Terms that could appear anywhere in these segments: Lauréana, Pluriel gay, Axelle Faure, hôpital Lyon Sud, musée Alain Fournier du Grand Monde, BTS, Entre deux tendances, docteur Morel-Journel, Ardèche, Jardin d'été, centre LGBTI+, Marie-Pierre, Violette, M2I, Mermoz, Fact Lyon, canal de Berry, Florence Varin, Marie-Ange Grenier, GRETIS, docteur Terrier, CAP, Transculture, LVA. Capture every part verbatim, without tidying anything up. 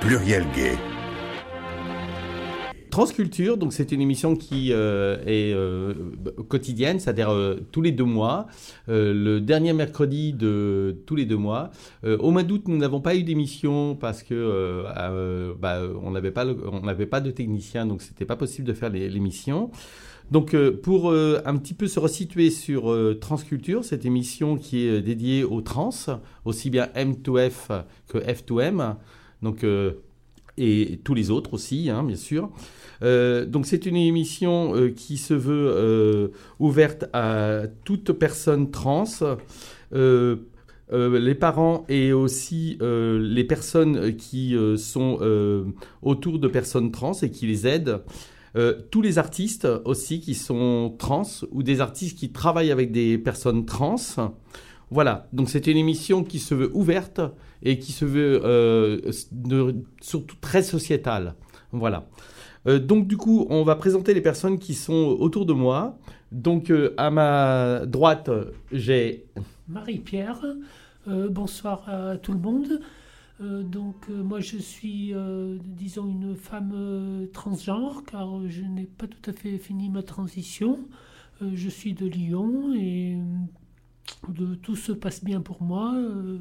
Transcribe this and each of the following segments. Pluriel gay. Transculture, donc c'est une émission qui euh, est euh, quotidienne, c'est-à-dire euh, tous les deux mois, euh, le dernier mercredi de tous les deux mois. Euh, au mois d'août, nous n'avons pas eu d'émission parce que euh, euh, bah, on n'avait pas, pas de technicien, donc c'était pas possible de faire l'émission. Donc euh, pour euh, un petit peu se resituer sur euh, Transculture, cette émission qui est dédiée aux trans, aussi bien M deux F que F deux M, donc euh, et tous les autres aussi, hein, bien sûr. Euh, donc c'est une émission euh, qui se veut euh, ouverte à toute personne trans, euh, euh, les parents et aussi euh, les personnes qui euh, sont euh, autour de personnes trans et qui les aident. Euh, tous les artistes aussi qui sont trans ou des artistes qui travaillent avec des personnes trans. Voilà, donc c'est une émission qui se veut ouverte et qui se veut euh, de, surtout très sociétale. Voilà. Euh, donc du coup, on va présenter les personnes qui sont autour de moi. Donc euh, à ma droite, j'ai... Marie-Pierre. Euh, bonsoir à tout le monde. Euh, donc euh, moi je suis, euh, disons, une femme euh, transgenre, car je n'ai pas tout à fait fini ma transition. Euh, je suis de Lyon et... De, tout se passe bien pour moi, euh,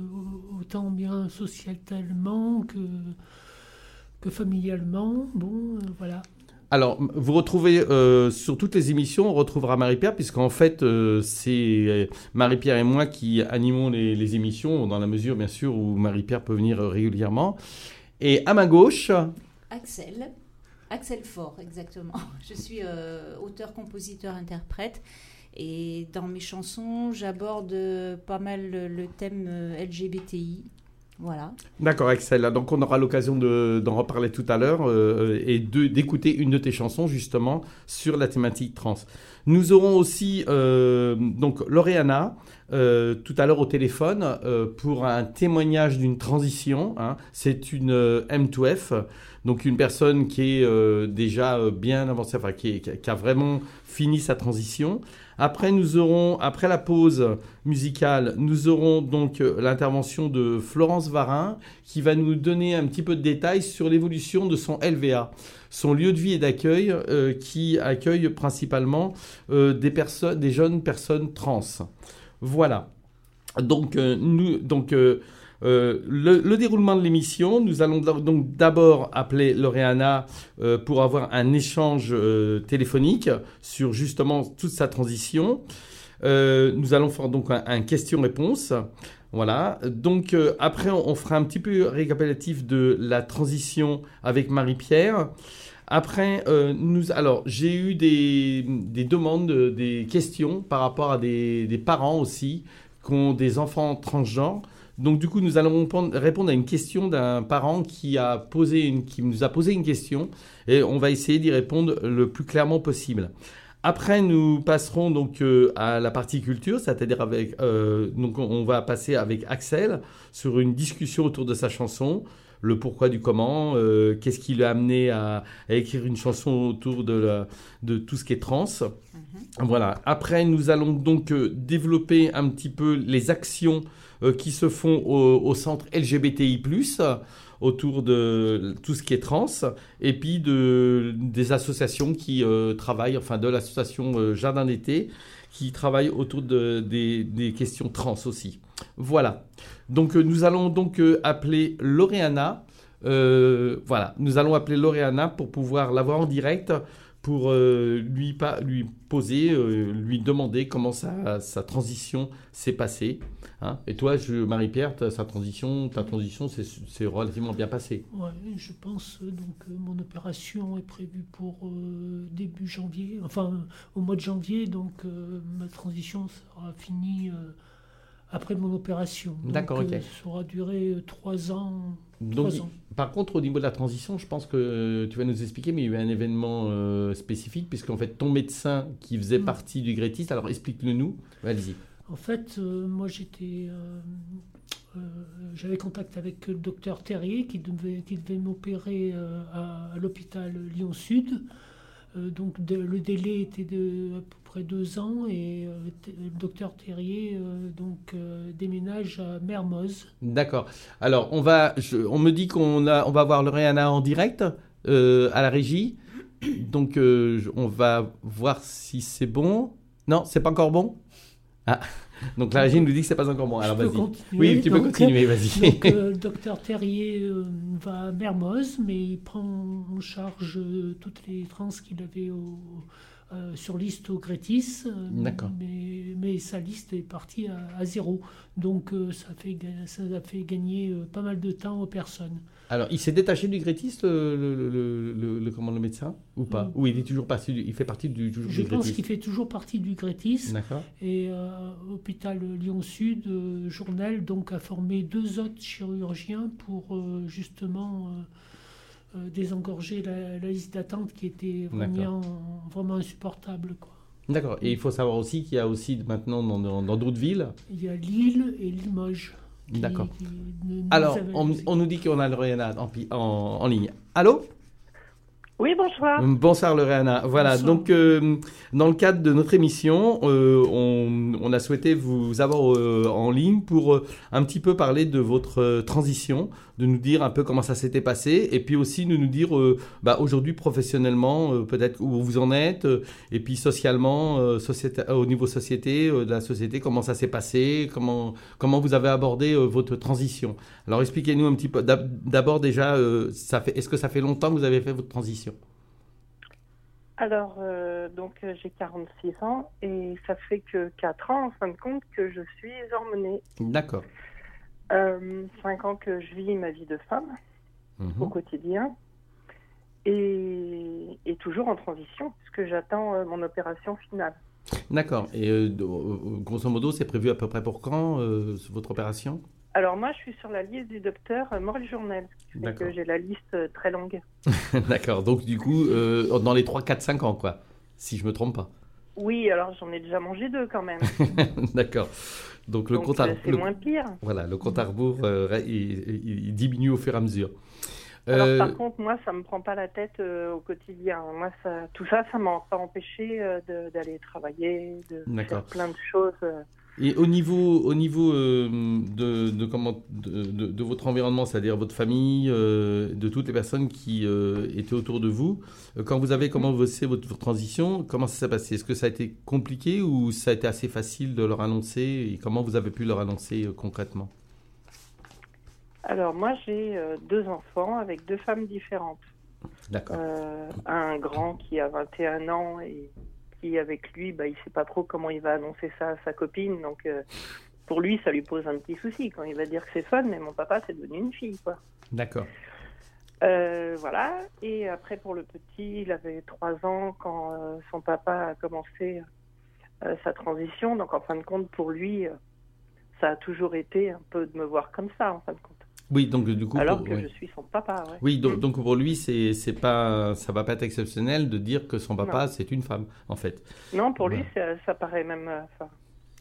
autant bien socialement que, que familialement. Bon, euh, voilà. Alors, vous retrouvez euh, sur toutes les émissions, on retrouvera Marie-Pierre, puisqu'en fait, euh, c'est Marie-Pierre et moi qui animons les, les émissions, dans la mesure, bien sûr, où Marie-Pierre peut venir régulièrement. Et à ma gauche... Axelle. Axelle Faure, exactement. Je suis euh, auteure-compositeur-interprète. Et dans mes chansons, j'aborde pas mal le, le thème L G B T I. Voilà. D'accord, Axelle. Donc, on aura l'occasion de, d'en reparler tout à l'heure euh, et de, d'écouter une de tes chansons, justement, sur la thématique trans. Nous aurons aussi euh, donc, Lauréana, euh, tout à l'heure au téléphone, euh, pour un témoignage d'une transition. Hein. C'est une euh, M deux F, donc une personne qui est euh, déjà euh, bien avancée, enfin, qui, est, qui a vraiment fini sa transition. Après, nous aurons, après la pause musicale, nous aurons donc l'intervention de Florence Varin qui va nous donner un petit peu de détails sur l'évolution de son L V A, son lieu de vie et d'accueil euh, qui accueille principalement euh, des, perso- des jeunes personnes trans. Voilà. Donc, euh, nous, donc euh, euh, le, le déroulement de l'émission, nous allons donc d'abord appeler Lauréana euh, pour avoir un échange euh, téléphonique sur justement toute sa transition. Euh, nous allons faire donc un, un question-réponse. Voilà. Donc euh, après, on, on fera un petit peu récapitulatif de la transition avec Marie-Pierre. Après, euh, nous, alors, j'ai eu des, des demandes, des questions par rapport à des, des parents aussi qui ont des enfants transgenres. Donc, du coup, nous allons répondre à une question d'un parent qui, a posé une, qui nous a posé une question et on va essayer d'y répondre le plus clairement possible. Après, nous passerons donc euh, à la partie culture, c'est-à-dire avec, euh, donc on va passer avec Axelle sur une discussion autour de sa chanson. Le pourquoi du comment, euh, qu'est-ce qui l'a amené à, à écrire une chanson autour de, la, de tout ce qui est trans. Mmh. Voilà. Après, nous allons donc euh, développer un petit peu les actions euh, qui se font au, au centre L G B T I plus, autour de tout ce qui est trans, et puis de, des associations qui euh, travaillent, enfin de l'association euh, Jardin d'été, qui travaille autour de, des, des questions trans aussi. Voilà. Donc, euh, nous allons donc euh, appeler Lauréana. Euh, voilà. Nous allons appeler Lauréana pour pouvoir l'avoir en direct, pour euh, lui, pa- lui poser, euh, lui demander comment sa, sa transition s'est passée. Hein. Et toi, je, Marie-Pierre, ta, sa transition, ta transition s'est c'est relativement bien passée. Oui, je pense. Donc, euh, mon opération est prévue pour euh, début janvier, enfin, au mois de janvier. Donc, euh, ma transition sera finie... Euh, après mon opération. Donc, d'accord, ok. Euh, ça aura duré trois ans, trois ans. Par contre, au niveau de la transition, je pense que tu vas nous expliquer, mais il y a eu un événement euh, spécifique, puisqu'en fait, ton médecin qui faisait mmh. partie du GRETIS, alors explique-le nous. Vas-y. En fait, euh, moi, j'étais, euh, euh, j'avais contact avec le docteur Terrier qui devait, qui devait m'opérer euh, à, à l'hôpital Lyon Sud. Euh, donc de, le délai était de à peu près deux ans et euh, le docteur Terrier euh, donc euh, déménage à Mermoz. D'accord. Alors on va, je, on me dit qu'on a, on va voir Lauréana en direct euh, à la régie. Donc euh, on va voir si c'est bon. Non, c'est pas encore bon. Ah. Donc la régie nous dit que c'est pas encore bon. Alors vas-y. Oui, tu donc, peux continuer. Vas-y. Donc, euh, le docteur Terrier euh, va à Mermoz, mais il prend en charge euh, toutes les trans qu'il avait au, euh, sur liste au GRETIS. Euh, D'accord. Mais, mais sa liste est partie à, à zéro. Donc euh, ça fait ça a fait gagner euh, pas mal de temps aux personnes. Alors il s'est détaché du GRETIS, le, le, le, le, le comment le médecin ou pas? euh, Ou il est toujours parti du, il fait partie du, du, du GRETIS? Je pense qu'il fait toujours partie du GRETIS. D'accord. Et euh, hôpital Lyon Sud, euh, Journel, donc a formé deux autres chirurgiens pour euh, justement euh, euh, désengorger la, la liste d'attente qui était vraiment, vraiment insupportable, quoi. D'accord. Et il faut savoir aussi qu'il y a aussi maintenant dans, dans, dans d'autres villes. Il y a Lille et Limoges. Qui, D'accord. Qui nous Alors, on, on nous dit qu'on a Lauréana en, en, en ligne. Allô ? Oui, bonsoir. Bonsoir, Lauréana. Voilà, bonsoir. Donc, euh, dans le cadre de notre émission, euh, on, on a souhaité vous avoir euh, en ligne pour euh, un petit peu parler de votre euh, transition, de nous dire un peu comment ça s'était passé, et puis aussi de nous dire, euh, bah, aujourd'hui, professionnellement, euh, peut-être où vous en êtes, euh, et puis socialement, euh, société, euh, au niveau société, euh, de la société, comment ça s'est passé, comment, comment vous avez abordé euh, votre transition. Alors, expliquez-nous un petit peu. D'abord, déjà, euh, ça fait, est-ce que ça fait longtemps que vous avez fait votre transition ? Alors, euh, donc euh, j'ai quarante-six ans et ça fait que quatre ans en fin de compte que je suis hormonée. D'accord. Euh, cinq ans que je vis ma vie de femme mmh. au quotidien et, et toujours en transition puisque j'attends euh, mon opération finale. D'accord. Et euh, grosso modo, c'est prévu à peu près pour quand euh, votre opération ? Alors moi, je suis sur la liste du docteur Morel-Journel, parce que j'ai la liste très longue. D'accord, donc du coup, euh, dans les trois, quatre, cinq ans, quoi, si je ne me trompe pas. Oui, alors j'en ai déjà mangé deux quand même. D'accord, donc le donc, compte à rebours... C'est le... moins pire. Voilà, le compte à rebours, euh, il, il diminue au fur et à mesure. Alors euh... par contre, moi, ça ne me prend pas la tête euh, au quotidien. Moi, ça, tout ça, ça ne m'a pas empêché euh, de, d'aller travailler, de D'accord. faire plein de choses... Euh... Et au niveau, au niveau euh, de, de, comment, de, de, de votre environnement, c'est-à-dire votre famille, euh, de toutes les personnes qui euh, étaient autour de vous, quand vous avez commencé votre, votre transition, comment ça s'est passé ? Est-ce que ça a été compliqué ou ça a été assez facile de leur annoncer ? Et comment vous avez pu leur annoncer euh, concrètement ? Alors moi, j'ai euh, deux enfants avec deux femmes différentes. D'accord. Euh, un grand qui a vingt et un ans et... qui, avec lui, bah, il ne sait pas trop comment il va annoncer ça à sa copine. Donc, euh, pour lui, ça lui pose un petit souci quand il va dire que c'est fun, mais mon papa, c'est devenu une fille, quoi. D'accord. Euh, voilà. Et après, pour le petit, il avait trois ans quand euh, son papa a commencé euh, sa transition. Donc, en fin de compte, pour lui, euh, ça a toujours été un peu de me voir comme ça, en fin de compte. Oui, donc du coup... Alors pour, que oui. je suis son papa, ouais. Oui, donc, donc pour lui, c'est, c'est pas, ça ne va pas être exceptionnel de dire que son papa, non. c'est une femme, en fait. Non, pour voilà. lui, ça, ça paraît même... Enfin,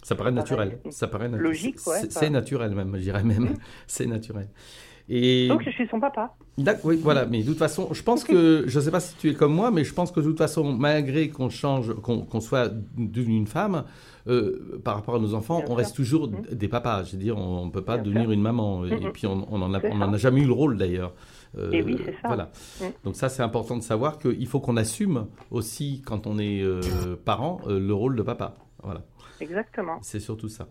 ça paraît ça naturel. Paraît, ça paraît logique, ouais. C'est, c'est naturel même, je dirais même. Mmh. C'est naturel. Et... Donc je suis son papa. D'accord, oui, voilà. Mais de toute façon, je pense que... Je ne sais pas si tu es comme moi, mais je pense que de toute façon, malgré qu'on change, qu'on, qu'on soit devenu une femme... Euh, par rapport à nos enfants, Bien on sûr. reste toujours mmh. des papas. Je veux dire, on ne peut pas Bien devenir sûr. une maman. Mmh. Et puis, on n'en a, a jamais eu le rôle, d'ailleurs. Euh, et oui, c'est ça. Voilà. Mmh. Donc ça, c'est important de savoir qu'il faut qu'on assume aussi, quand on est euh, parent, euh, le rôle de papa. Voilà. Exactement. C'est surtout ça.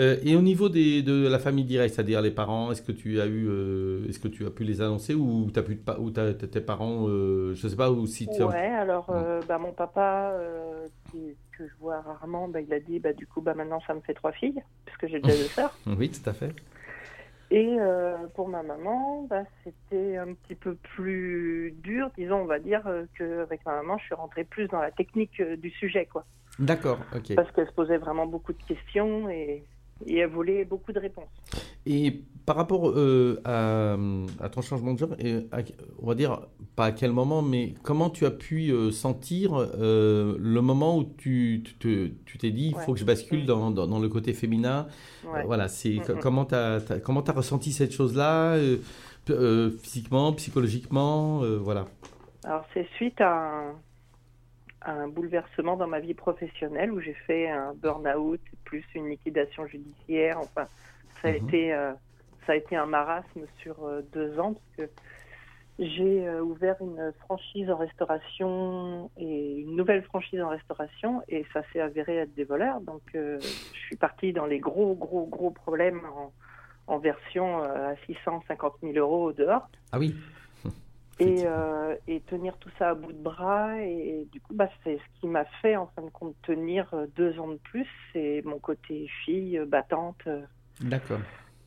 Euh, et au niveau des, de la famille directe, c'est-à-dire les parents, est-ce que tu as eu, euh, est-ce que tu as pu les annoncer ou t'as pu te, ou t'as, t'as tes parents, euh, je sais pas ou si. Ouais, alors euh, bah, mon papa euh, qui, que je vois rarement, bah, il a dit bah du coup bah maintenant ça me fait trois filles parce que j'ai déjà deux sœurs. Oui, tout à fait. Et euh, pour ma maman, bah, c'était un petit peu plus dur, disons, on va dire euh, qu'avec ma maman, je suis rentrée plus dans la technique euh, du sujet, quoi. D'accord, ok. Parce qu'elle se posait vraiment beaucoup de questions et, et elle voulait beaucoup de réponses. Et par rapport euh, à, à ton changement de genre, et à, on va dire, pas à quel moment, mais comment tu as pu euh, sentir euh, le moment où tu, tu, tu, tu t'es dit, il ouais. faut que je bascule mmh. dans, dans, dans le côté féminin ouais. euh, Voilà, c'est mmh. comment tu as comment tu as ressenti cette chose-là, euh, euh, physiquement, psychologiquement, euh, voilà. Alors, c'est suite à... Un... un bouleversement dans ma vie professionnelle où j'ai fait un burn-out, plus une liquidation judiciaire. Enfin, ça a, mmh. été, euh, ça a été un marasme sur euh, deux ans parce que j'ai euh, ouvert une franchise en restauration et une nouvelle franchise en restauration et ça s'est avéré être des voleurs. Donc, euh, je suis partie dans les gros, gros, gros problèmes en, en version euh, à six cent cinquante mille euros au dehors. Ah oui. Et, euh, et tenir tout ça à bout de bras. Et, et du coup, bah, c'est ce qui m'a fait, en fin de compte, tenir deux ans de plus. C'est mon côté fille, battante. D'accord.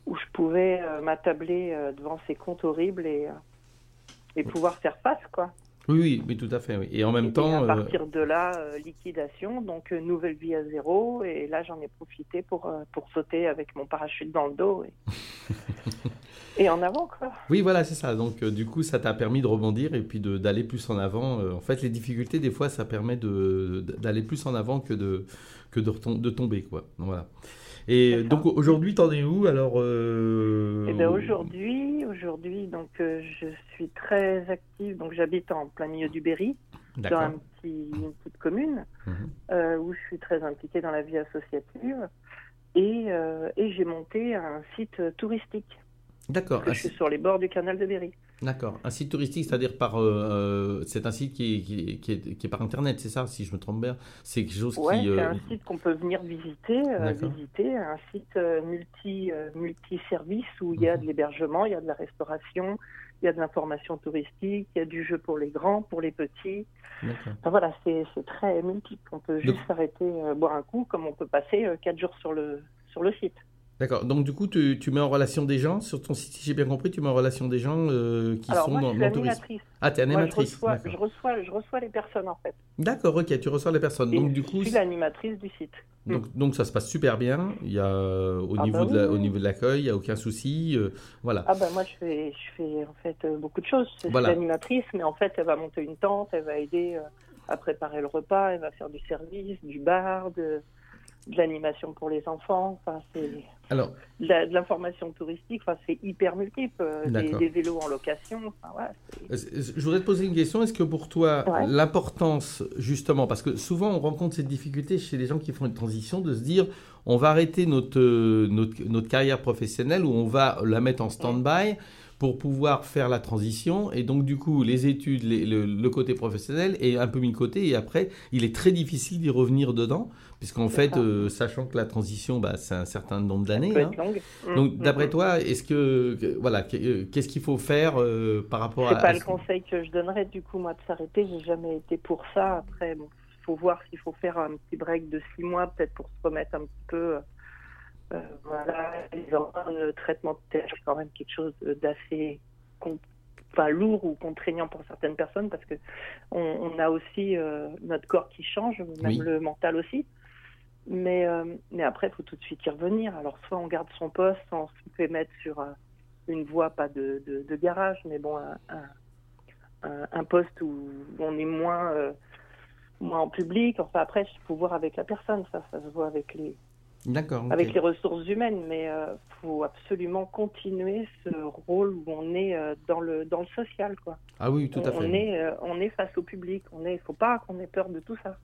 Où je pouvais euh, m'attabler euh, devant ces comptes horribles et, euh, et oui. pouvoir faire face, quoi. Oui, oui, oui, tout à fait. Oui. Et en même et temps... à partir euh... de là, euh, liquidation, donc euh, nouvelle vie à zéro. Et là, j'en ai profité pour, euh, pour sauter avec mon parachute dans le dos. Et... Et en avant, quoi. Oui, voilà, c'est ça. Donc, euh, du coup, ça t'a permis de rebondir et puis de, d'aller plus en avant. Euh, en fait, les difficultés, des fois, ça permet de, d'aller plus en avant que de, que de, retom- de tomber, quoi. Voilà. Et donc, aujourd'hui, t'en es où, alors euh... Eh bien, aujourd'hui, aujourd'hui donc, euh, je suis très active. Donc, j'habite en plein milieu du Berry, D'accord. dans un petit, une petite commune, mmh. euh, où je suis très impliquée dans la vie associative. Et, euh, et j'ai monté un site touristique. D'accord. Je suis sur les bords du canal de Berry. D'accord. Un site touristique, c'est-à-dire par, euh, c'est un site qui est, qui, est, qui, est, qui est par internet, c'est ça, si je me trompe bien. C'est quelque chose ouais, qui. Oui, c'est euh... un site qu'on peut venir visiter, euh, visiter, un site multi, euh, multi-service où mmh. il y a de l'hébergement, il y a de la restauration, il y a de l'information touristique, il y a du jeu pour les grands, pour les petits. D'accord. Enfin, voilà, c'est, c'est très multiple. On peut juste s'arrêter, euh, boire un coup, comme on peut passer euh, quatre jours sur le sur le site. D'accord. Donc, du coup, tu, tu mets en relation des gens sur ton site, si j'ai bien compris, tu mets en relation des gens euh, qui Alors, sont moi, dans, dans le tourisme. Ah, tu es animatrice. Moi, je, reçois, je, reçois, je reçois les personnes, en fait. D'accord, ok, tu reçois les personnes. Et donc, du coup, je suis l'animatrice du site. Donc, mm. donc, ça se passe super bien. Il y a, au, ah niveau bah oui, de la, oui. au niveau de l'accueil, il n'y a aucun souci. Euh, voilà. Ah, ben bah, moi, je fais, je fais en fait euh, beaucoup de choses. Je suis voilà. l'animatrice, mais en fait, elle va monter une tente, elle va aider euh, à préparer le repas, elle va faire du service, du bar, de... de l'animation pour les enfants, enfin c'est Alors, de, la, de l'information touristique, enfin c'est hyper multiple, des, des vélos en location. Enfin, ouais, je voudrais te poser une question. Est-ce que pour toi, ouais. l'importance justement, parce que souvent on rencontre cette difficulté chez les gens qui font une transition, de se dire on va arrêter notre notre, notre carrière professionnelle ou on va la mettre en stand-by. Ouais. Pour pouvoir faire la transition. Et donc, du coup, les études, les, le, le côté professionnel est un peu mis de côté. Et après, il est très difficile d'y revenir dedans. Puisqu'en c'est fait, euh, sachant que la transition, bah, c'est un certain nombre d'années. Hein. Donc, mmh. d'après toi, est-ce que, que voilà, qu'est-ce qu'il faut faire euh, par rapport c'est à... C'est pas à le ce... conseil que je donnerais, du coup, moi, de s'arrêter. J'ai jamais été pour ça. Après, bon, faut voir s'il faut faire un petit break de six mois, peut-être pour se remettre un petit peu... Euh, voilà, les hormones, le traitement de T H, c'est quand même quelque chose d'assez con... enfin, lourd ou contraignant pour certaines personnes parce que on, on a aussi euh, notre corps qui change, même oui. le mental aussi. Mais, euh, mais après, il faut tout de suite y revenir. Alors, soit on garde son poste, soit on se fait mettre sur euh, une voie, pas de, de, de garage, mais bon, un, un, un poste où on est moins, euh, moins en public. Enfin, après, il faut voir avec la personne, ça, ça se voit avec les. D'accord, okay. Avec les ressources humaines, mais il euh, faut absolument continuer ce rôle où on est euh, dans le dans le social, quoi. Ah oui, tout on, à fait. On est euh, on est face au public, on est, faut pas qu'on ait peur de tout ça.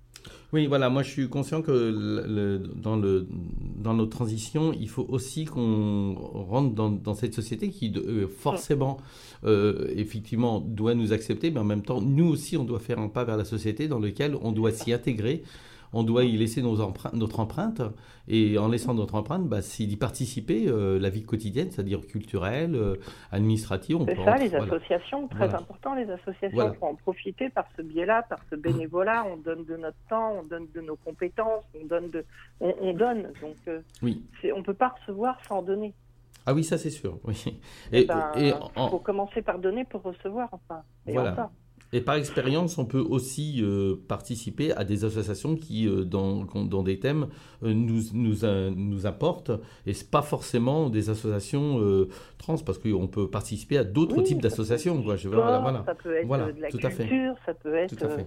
Oui, voilà, moi je suis conscient que le, le, dans le dans notre transition, il faut aussi qu'on rentre dans dans cette société qui euh, forcément euh, effectivement doit nous accepter, mais en même temps nous aussi on doit faire un pas vers la société dans lequel on doit s'y intégrer. On doit y laisser nos empreintes, notre empreinte, et en laissant notre empreinte, bah, c'est d'y participer euh, la vie quotidienne, c'est-à-dire culturelle, euh, administrative. On c'est peut ça, entre, les voilà. associations, très voilà. important, les associations, voilà. faut en profiter par ce biais-là, par ce bénévolat, on donne de notre temps, on donne de nos compétences, on donne, de, on, on donne. donc euh, oui. c'est, on ne peut pas recevoir sans donner. Ah oui, ça c'est sûr, oui. Et, et ben, et en... faut commencer par donner pour recevoir, enfin, et voilà. enfin. Et par expérience, on peut aussi euh, participer à des associations qui, euh, dans, dans des thèmes, euh, nous, nous, euh, nous apportent. Et ce n'est pas forcément des associations euh, trans, parce qu'on peut participer à d'autres oui, types d'associations. Quoi. Sport, voilà, voilà. Ça peut être voilà, de la culture, ça peut être, euh,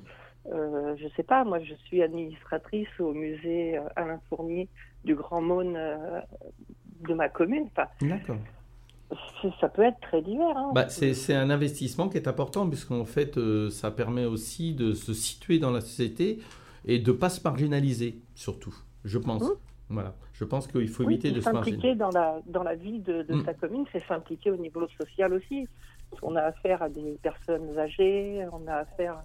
euh, je ne sais pas, moi je suis administratrice au musée Alain Fournier du Grand Monde euh, de ma commune. Enfin, D'accord. Ça peut être très divers. Hein. Bah, c'est, c'est un investissement qui est important, puisqu'en fait, euh, ça permet aussi de se situer dans la société et de ne pas se marginaliser, surtout, je pense. Mmh. Voilà. Je pense qu'il faut éviter oui, de se marginaliser. S'impliquer dans la, dans la vie de, de mmh. sa commune, c'est s'impliquer au niveau social aussi. On a affaire à des personnes âgées, on a affaire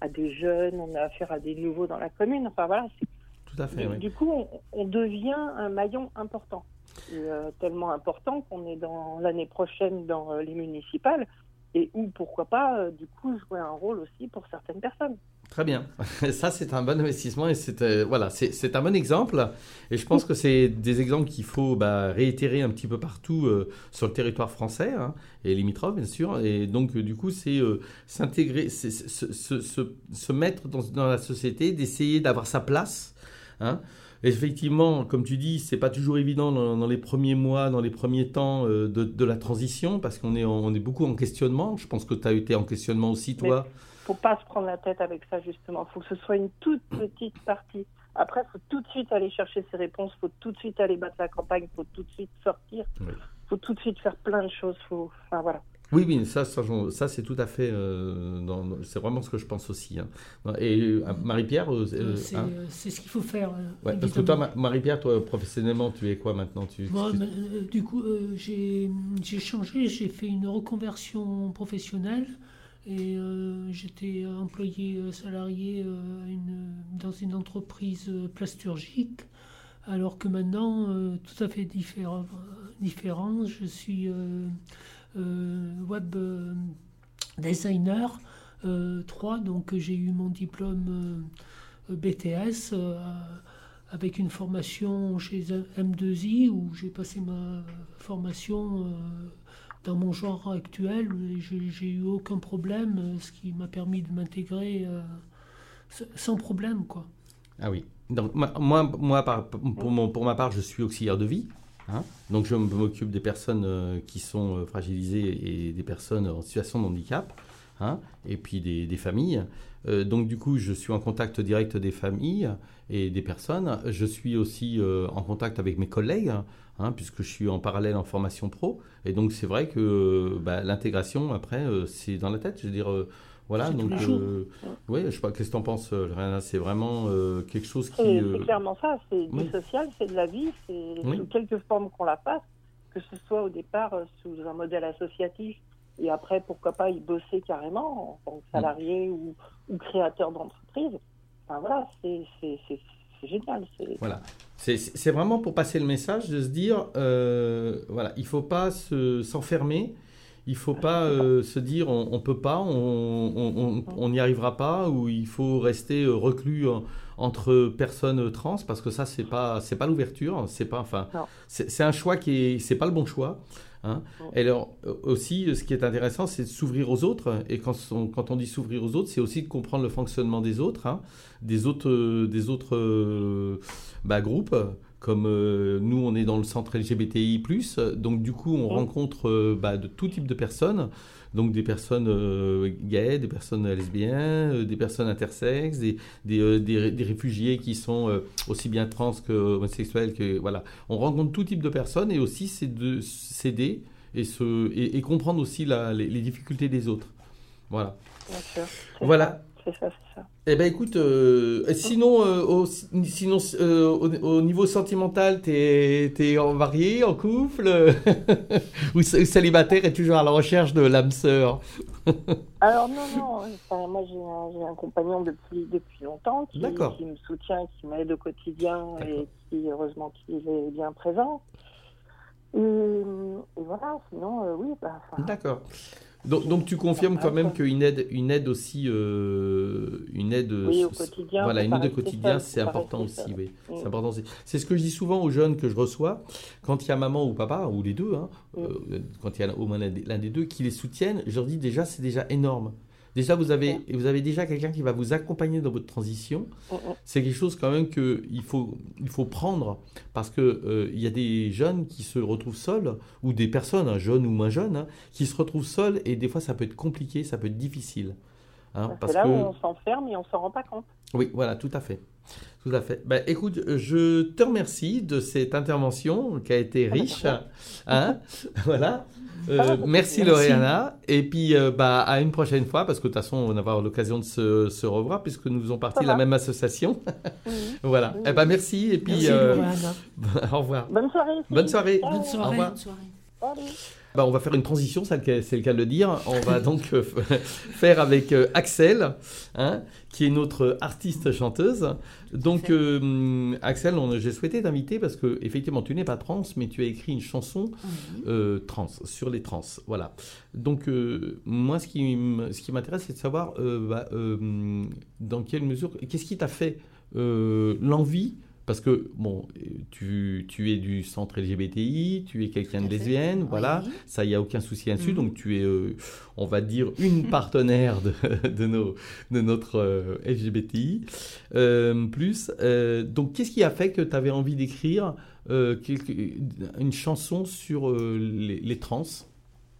à des jeunes, on a affaire à des nouveaux dans la commune. Enfin, voilà, c'est... Tout à fait, oui. Du coup, on, on devient un maillon important. Et, euh, tellement important qu'on est dans l'année prochaine dans euh, les municipales et où, pourquoi pas, euh, du coup, jouer un rôle aussi pour certaines personnes. Très bien. Ça, c'est un bon investissement et c'est, euh, voilà, c'est, c'est un bon exemple. Et je pense que c'est des exemples qu'il faut bah, réitérer un petit peu partout euh, sur le territoire français hein, et limitrophes, bien sûr. Et donc, euh, du coup, c'est euh, s'intégrer, c'est, se, se, se, se mettre dans, dans la société, d'essayer d'avoir sa place. Hein. Effectivement, comme tu dis, c'est pas toujours évident dans, dans les premiers mois, dans les premiers temps euh, de, de la transition, parce qu'on est, on est beaucoup en questionnement. Je pense que tu as été en questionnement aussi, toi. Mais faut pas se prendre la tête avec ça, justement. Faut que ce soit une toute petite partie. Après, faut tout de suite aller chercher ses réponses. Faut tout de suite aller battre la campagne. Faut tout de suite sortir. Oui. Faut tout de suite faire plein de choses. Faut, enfin voilà. Oui, oui, ça, ça, ça, c'est tout à fait. Euh, dans, c'est vraiment ce que je pense aussi. Hein. Et euh, Marie-Pierre, euh, c'est, hein euh, c'est ce qu'il faut faire. Ouais, parce que toi, Ma- Marie-Pierre, toi, professionnellement, tu es quoi maintenant tu, Moi, tu... Bah, euh, du coup, euh, j'ai, j'ai changé. J'ai fait une reconversion professionnelle et euh, j'étais employé salarié euh, une, dans une entreprise plasturgique. Alors que maintenant, euh, tout à fait différent. différent je suis. Euh, Euh, web euh, designer euh, trois, donc j'ai eu mon diplôme euh, B T S euh, avec une formation chez M deux I où j'ai passé ma formation euh, dans mon genre actuel et je, j'ai eu aucun problème, ce qui m'a permis de m'intégrer euh, sans problème quoi. Ah oui, donc moi, moi pour, mon, pour ma part je suis auxiliaire de vie. Hein? Donc je m'occupe des personnes euh, qui sont euh, fragilisées et des personnes en situation de handicap, hein? Et puis des, des familles. Euh, donc du coup, je suis en contact direct des familles et des personnes. Je suis aussi euh, en contact avec mes collègues, hein, puisque je suis en parallèle en formation pro. Et donc c'est vrai que bah, l'intégration, après, euh, c'est dans la tête. Je veux dire, euh, voilà. C'est donc, euh, ouais, je sais pas, qu'est-ce que t'en penses, Lauréana? C'est vraiment euh, quelque chose qui. Et, euh... C'est clairement ça. C'est du oui. social, c'est de la vie, c'est oui. sous quelque forme qu'on la fasse, que ce soit au départ euh, sous un modèle associatif et après, pourquoi pas y bosser carrément en tant que salarié mmh. ou, ou créateur d'entreprise. Enfin voilà, c'est, c'est, c'est, c'est génial. C'est... Voilà. C'est, c'est vraiment pour passer le message de se dire euh, voilà, il ne faut pas se, s'enfermer. Il ne faut pas euh, se dire on ne peut pas, on n'y arrivera pas, ou il faut rester reclus en, entre personnes trans, parce que ça, ce n'est pas, c'est pas l'ouverture, c'est, pas, enfin, c'est, c'est un choix qui n'est pas le bon choix. Hein. Et alors, aussi, ce qui est intéressant, c'est de s'ouvrir aux autres. Et quand on, quand on dit s'ouvrir aux autres, c'est aussi de comprendre le fonctionnement des autres, hein, des autres, des autres euh, bah, groupes. Comme euh, nous, on est dans le centre L G B T I plus, donc du coup, on mmh. rencontre euh, bah, de tout type de personnes, donc des personnes euh, gays, des personnes lesbiennes, euh, des personnes intersexes, des, des, euh, des, des réfugiés qui sont euh, aussi bien trans que homosexuels, que voilà. On rencontre tout type de personnes et aussi c'est de s'aider et, se, et, et comprendre aussi la, les, les difficultés des autres. Voilà. Bien sûr. Voilà. C'est ça, c'est ça. Eh bien, écoute, euh, sinon, euh, au, sinon euh, au, au niveau sentimental, t'es, t'es marié, en couple, euh, ou célibataire et toujours à la recherche de l'âme sœur? Alors, non, non. Enfin, moi, j'ai un, j'ai un compagnon depuis, depuis longtemps qui, qui me soutient, qui m'aide au quotidien. D'accord. Et qui, heureusement, qui est bien présent. Et, et voilà, sinon, euh, oui. Bah, enfin... D'accord. Donc, donc, tu confirmes quand même qu'une aide, une aide aussi, euh, une aide, oui, au quotidien, voilà, une aide au quotidien, seul, c'est important aussi, oui. oui. C'est important aussi. C'est ce que je dis souvent aux jeunes que je reçois, quand il y a maman ou papa, ou les deux, hein, oui. euh, quand il y a au moins l'un des deux, qui les soutiennent, je leur dis déjà, c'est déjà énorme. Déjà, vous avez, oui. vous avez déjà quelqu'un qui va vous accompagner dans votre transition. Oui. C'est quelque chose quand même qu'il faut, il faut prendre, parce qu'il euh, y a des jeunes qui se retrouvent seuls, ou des personnes, hein, jeunes ou moins jeunes, hein, qui se retrouvent seuls, et des fois, ça peut être compliqué, ça peut être difficile. Hein, parce, parce que là, que... on s'enferme et on ne s'en rend pas compte. Oui, voilà, tout à fait. Tout à fait. Ben, écoute, je te remercie de cette intervention qui a été riche. Hein, voilà. Euh, merci, merci Lauréana. Et puis euh, bah, à une prochaine fois, parce que de toute façon, on va avoir l'occasion de se, se revoir, puisque nous faisons partie de la même association. Oui. Voilà. Oui. Eh ben, merci. Et puis, merci euh, au revoir. Bonne soirée. Bonne soirée. Bonne soirée. Au revoir. Bonne soirée. Allez. Bah, on va faire une transition, ça, c'est le cas de le dire. On va donc euh, faire avec euh, Axelle, hein, qui est notre artiste chanteuse. Donc, euh, Axelle, on, j'ai souhaité t'inviter parce que, effectivement, tu n'es pas trans, mais tu as écrit une chanson euh, trans, sur les trans. Voilà. Donc, euh, moi, ce qui, ce qui m'intéresse, c'est de savoir euh, bah, euh, dans quelle mesure, qu'est-ce qui t'a fait euh, l'envie. Parce que, bon, tu, tu es du centre L G B T I, tu es quelqu'un de lesbienne, voilà. Oui. Ça, il n'y a aucun souci là-dessus. Mmh. Donc, tu es, euh, on va dire, une partenaire de, de, nos, de notre euh, L G B T I plus. Euh, plus euh, donc, qu'est-ce qui a fait que tu avais envie d'écrire euh, une chanson sur euh, les, les trans ?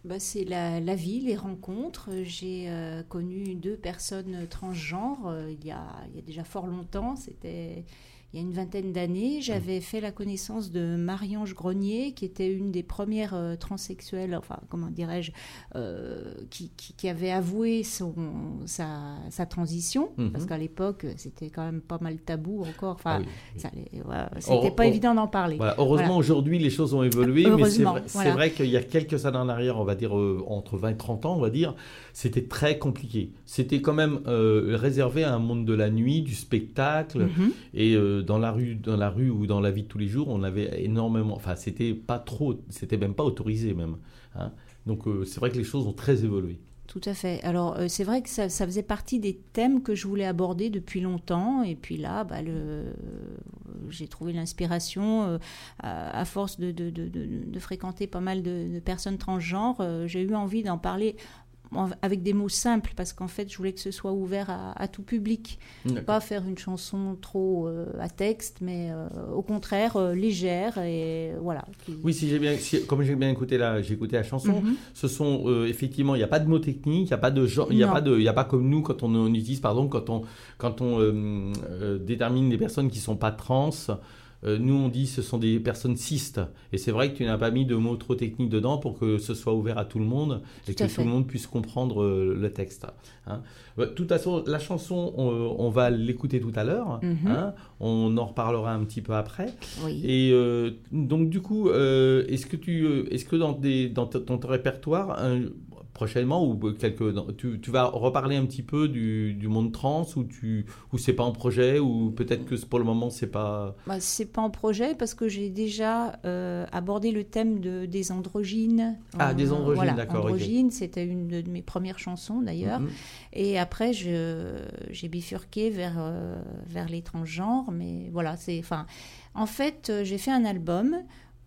Bah, c'est la, la vie, les rencontres. J'ai euh, connu deux personnes transgenres euh, il y a, il y a déjà fort longtemps. C'était... Il y a une vingtaine d'années, j'avais fait la connaissance de Marie-Ange Grenier, qui était une des premières euh, transsexuelles, enfin, comment dirais-je, euh, qui, qui, qui avait avoué son, sa, sa transition, mm-hmm. parce qu'à l'époque, c'était quand même pas mal tabou encore. Enfin, ah oui. ça, voilà, c'était Heure, pas or, évident d'en parler. Voilà, heureusement, voilà. Aujourd'hui, les choses ont évolué, mais c'est vrai, voilà. c'est vrai qu'il y a quelques années en arrière, on va dire euh, entre vingt et trente ans, on va dire, c'était très compliqué. C'était quand même euh, réservé à un monde de la nuit, du spectacle, mm-hmm. et... Euh, Dans la rue, dans la rue ou dans la vie de tous les jours, on avait énormément. Enfin, c'était pas trop, c'était même pas autorisé même. Hein. Donc, euh, c'est vrai que les choses ont très évolué. Tout à fait. Alors, euh, c'est vrai que ça, ça faisait partie des thèmes que je voulais aborder depuis longtemps. Et puis là, bah, le, euh, j'ai trouvé l'inspiration. Euh, à, à force de, de, de, de, de fréquenter pas mal de, de personnes transgenres, euh, j'ai eu envie d'en parler. Avec des mots simples, parce qu'en fait, je voulais que ce soit ouvert à, à tout public. D'accord. Pas faire une chanson trop euh, à texte, mais euh, au contraire, euh, légère. Et, voilà, qui... Oui, si j'ai bien, si, comme j'ai bien écouté la, j'ai écouté la chanson, mm-hmm. ce sont euh, effectivement, il n'y a pas de mots techniques, il n'y a pas de genre, il n'y a, a pas comme nous, quand on, on utilise, pardon, quand on, quand on euh, euh, détermine des personnes qui ne sont pas trans. Nous, on dit ce sont des personnes cistes. Et c'est vrai que tu n'as pas mis de mots trop techniques dedans pour que ce soit ouvert à tout le monde tout et que fait. Tout le monde puisse comprendre le texte. Hein. De toute façon, la chanson, on, on va l'écouter tout à l'heure. Mm-hmm. Hein. On en reparlera un petit peu après. Oui. Et euh, donc, du coup, euh, est-ce que, tu, est-ce que dans, des, dans, t- dans ton répertoire... Un, prochainement ou quelques tu, tu vas reparler un petit peu du, du monde trans ou tu ou c'est pas en projet ou peut-être que pour le moment c'est pas bah, c'est pas en projet parce que j'ai déjà euh, abordé le thème de des androgynes ah en, des androgynes voilà, d'accord androgynes okay. C'était une de mes premières chansons d'ailleurs mm-hmm. et après je j'ai bifurqué vers euh, vers les transgenres mais voilà c'est enfin en fait j'ai fait un album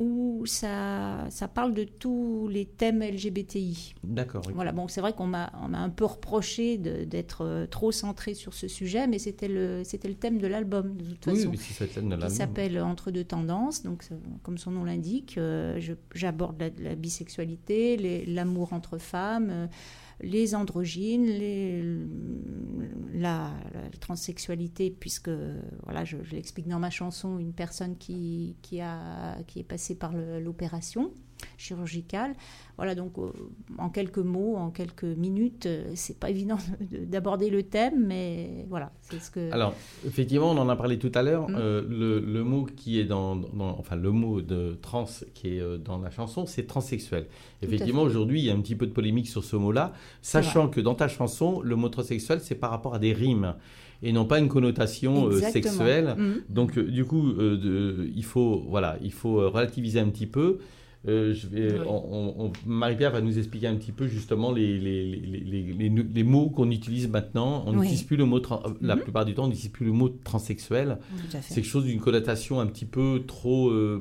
où ça, ça parle de tous les thèmes L G B T I. D'accord. Oui. Voilà, bon, c'est vrai qu'on m'a, on m'a un peu reproché de, d'être trop centré sur ce sujet, mais c'était le, c'était le thème de l'album, de toute oui, façon, mais si c'est le thème de l'album. Qui s'appelle Entre deux tendances. Donc, comme son nom l'indique, euh, je, j'aborde la, la bisexualité, les, l'amour entre femmes... Euh, les androgynes, les, la, la transsexualité, puisque, voilà, je, je l'explique dans ma chanson, une personne qui, qui, a, qui est passée par le, l'opération chirurgicale. Voilà, donc, euh, en quelques mots, en quelques minutes, euh, c'est pas évident de, de, d'aborder le thème, mais voilà, c'est ce que... Alors, effectivement, on en a parlé tout à l'heure, mmh. euh, le, le mot qui est dans, dans... Enfin, le mot de trans qui est dans la chanson, c'est transsexuel. Effectivement, aujourd'hui, il y a un petit peu de polémique sur ce mot-là, sachant que dans ta chanson, le mot transsexuel, c'est par rapport à des rimes et non pas une connotation euh, sexuelle. Mmh. Donc, euh, du coup, euh, de, il faut, voilà, il faut relativiser un petit peu. Euh, je vais, oui. on, on, Marie-Pierre va nous expliquer un petit peu justement les, les, les, les, les, les mots qu'on utilise maintenant. On oui. n'utilise plus le mot tra- mm-hmm. la plupart du temps, on n'utilise plus le mot transsexuel. C'est quelque chose d'une connotation un petit peu trop euh,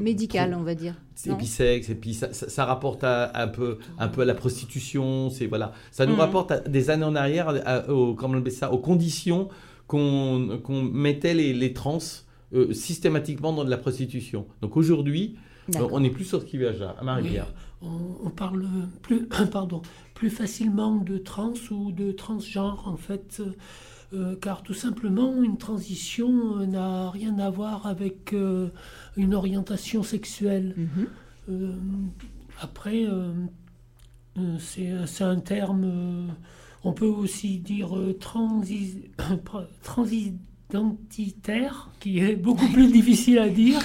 médicale, on va dire. C'est épisexe, et puis ça, ça, ça rapporte à, à un peu, un peu à la prostitution. C'est voilà, ça nous mm-hmm. rapporte à, des années en arrière, à, au, comment on ça, aux conditions qu'on, qu'on mettait les, les trans euh, systématiquement dans de la prostitution. Donc aujourd'hui. D'accord. On n'est plus sur ce qui vient à Marie-Pierre. Oui, on, on parle plus, pardon, plus facilement de trans ou de transgenre, en fait, euh, car tout simplement, une transition euh, n'a rien à voir avec euh, une orientation sexuelle. Mm-hmm. Euh, Après, euh, c'est, c'est un terme, euh, on peut aussi dire euh, transi, transidentitaire, qui est beaucoup plus difficile à dire.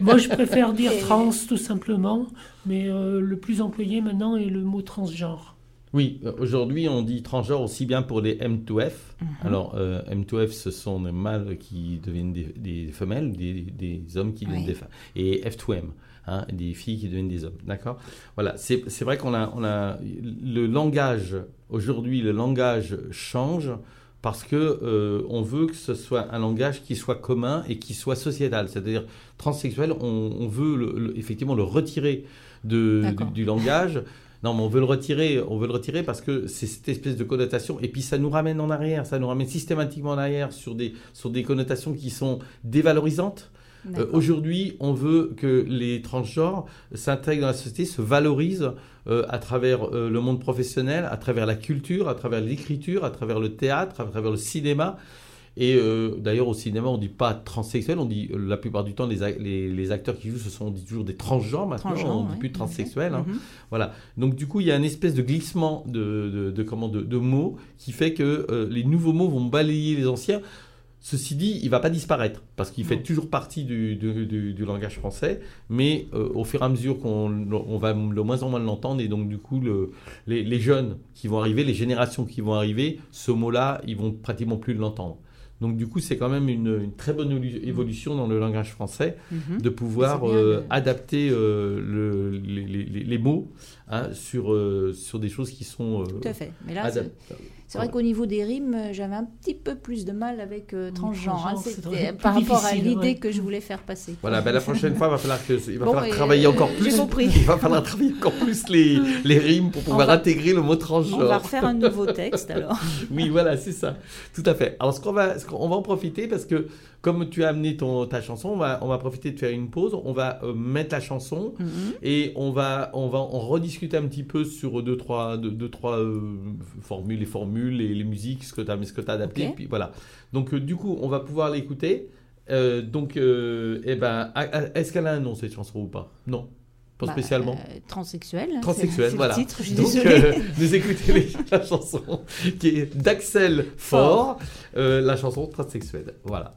Moi, je préfère dire trans, tout simplement, mais euh, le plus employé maintenant est le mot transgenre. Oui, aujourd'hui, on dit transgenre aussi bien pour les M deux F. Mmh. Alors, euh, M deux F, ce sont des mâles qui deviennent des, des femelles, des, des hommes qui deviennent oui. des femmes. Et F deux M, hein, des filles qui deviennent des hommes. D'accord ? Voilà, c'est, c'est vrai qu'on a, on a... Le langage, aujourd'hui, le langage change parce qu'on euh, veut que ce soit un langage qui soit commun et qui soit sociétal. C'est-à-dire, transsexuel, on, on veut le, le, effectivement le retirer de, du, du langage. Non, mais on veut le retirer, on veut le retirer parce que c'est cette espèce de connotation. Et puis, ça nous ramène en arrière, ça nous ramène systématiquement en arrière sur des, sur des connotations qui sont dévalorisantes. Euh, aujourd'hui, on veut que les transgenres s'intègrent dans la société, se valorisent euh, à travers euh, le monde professionnel, à travers la culture, à travers l'écriture, à travers le théâtre, à travers le cinéma. Et euh, d'ailleurs, au cinéma, on ne dit pas transsexuel. On dit, la plupart du temps, les, a- les, les acteurs qui jouent, ce sont on dit toujours des transgenres maintenant. Transgenres, on ne dit ouais, plus transsexuel. Okay. Hein. Mm-hmm. Voilà. Donc, du coup, il y a une espèce de glissement de, de, de, comment, de, de mots qui fait que euh, les nouveaux mots vont balayer les anciens. Ceci dit, il ne va pas disparaître parce qu'il fait toujours partie du, du, du, du langage français, mais euh, au fur et à mesure qu'on on va de moins en moins l'entendre, et donc du coup, le, les, les jeunes qui vont arriver, les générations qui vont arriver, ce mot-là, ils ne vont pratiquement plus l'entendre. Donc, du coup, c'est quand même une, une très bonne évolution dans le langage français mm-hmm. de pouvoir bien, euh, mais... adapter euh, le, les, les, les mots hein, sur, euh, sur des choses qui sont... Euh, Tout à fait. Mais là, adap- c'est, c'est vrai voilà. qu'au niveau des rimes, j'avais un petit peu plus de mal avec euh, transgenre, hein, c'était, par rapport à l'idée ouais. que je voulais faire passer. Voilà, ben, la prochaine fois, il va falloir, que, il va bon, falloir travailler euh, encore plus. J'ai compris. Il va falloir travailler encore plus les, les rimes pour pouvoir va, intégrer le mot transgenre. On va refaire un nouveau texte, alors. Oui, voilà, c'est ça. Tout à fait. Alors, ce qu'on va... On va en profiter parce que, comme tu as amené ton, ta chanson, on va, on va profiter de faire une pause. On va euh, mettre la chanson mm-hmm. et on va, on va en rediscuter un petit peu sur deux, trois, deux, deux, trois euh, formules, les formules, les, les musiques, ce que tu as adapté. Okay. Puis voilà. Donc, euh, du coup, on va pouvoir l'écouter. Euh, donc, euh, eh ben, a, a, est-ce qu'elle a un nom, cette chanson, ou pas ? Non. Pas bah, spécialement. Euh, transsexuel. Transsexuel, c'est, c'est voilà. Le titre, je suis donc, euh, nous écoutez les, la chanson qui est d'Axelle Faure, euh, la chanson transsexuelle. Voilà.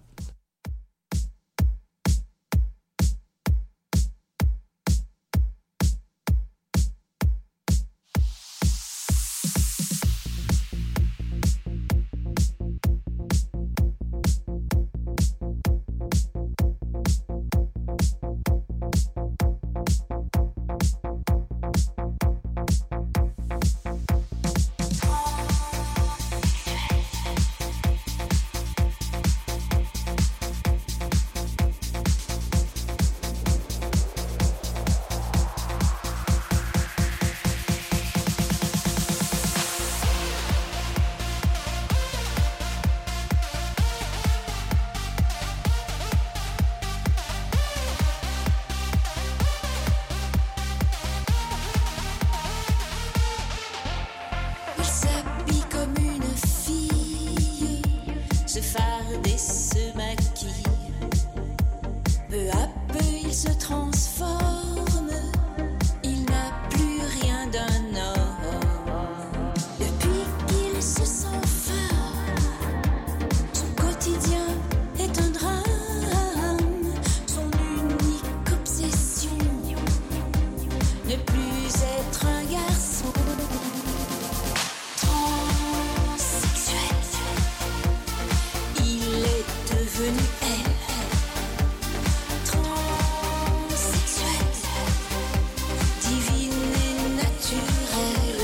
Divine et naturelle.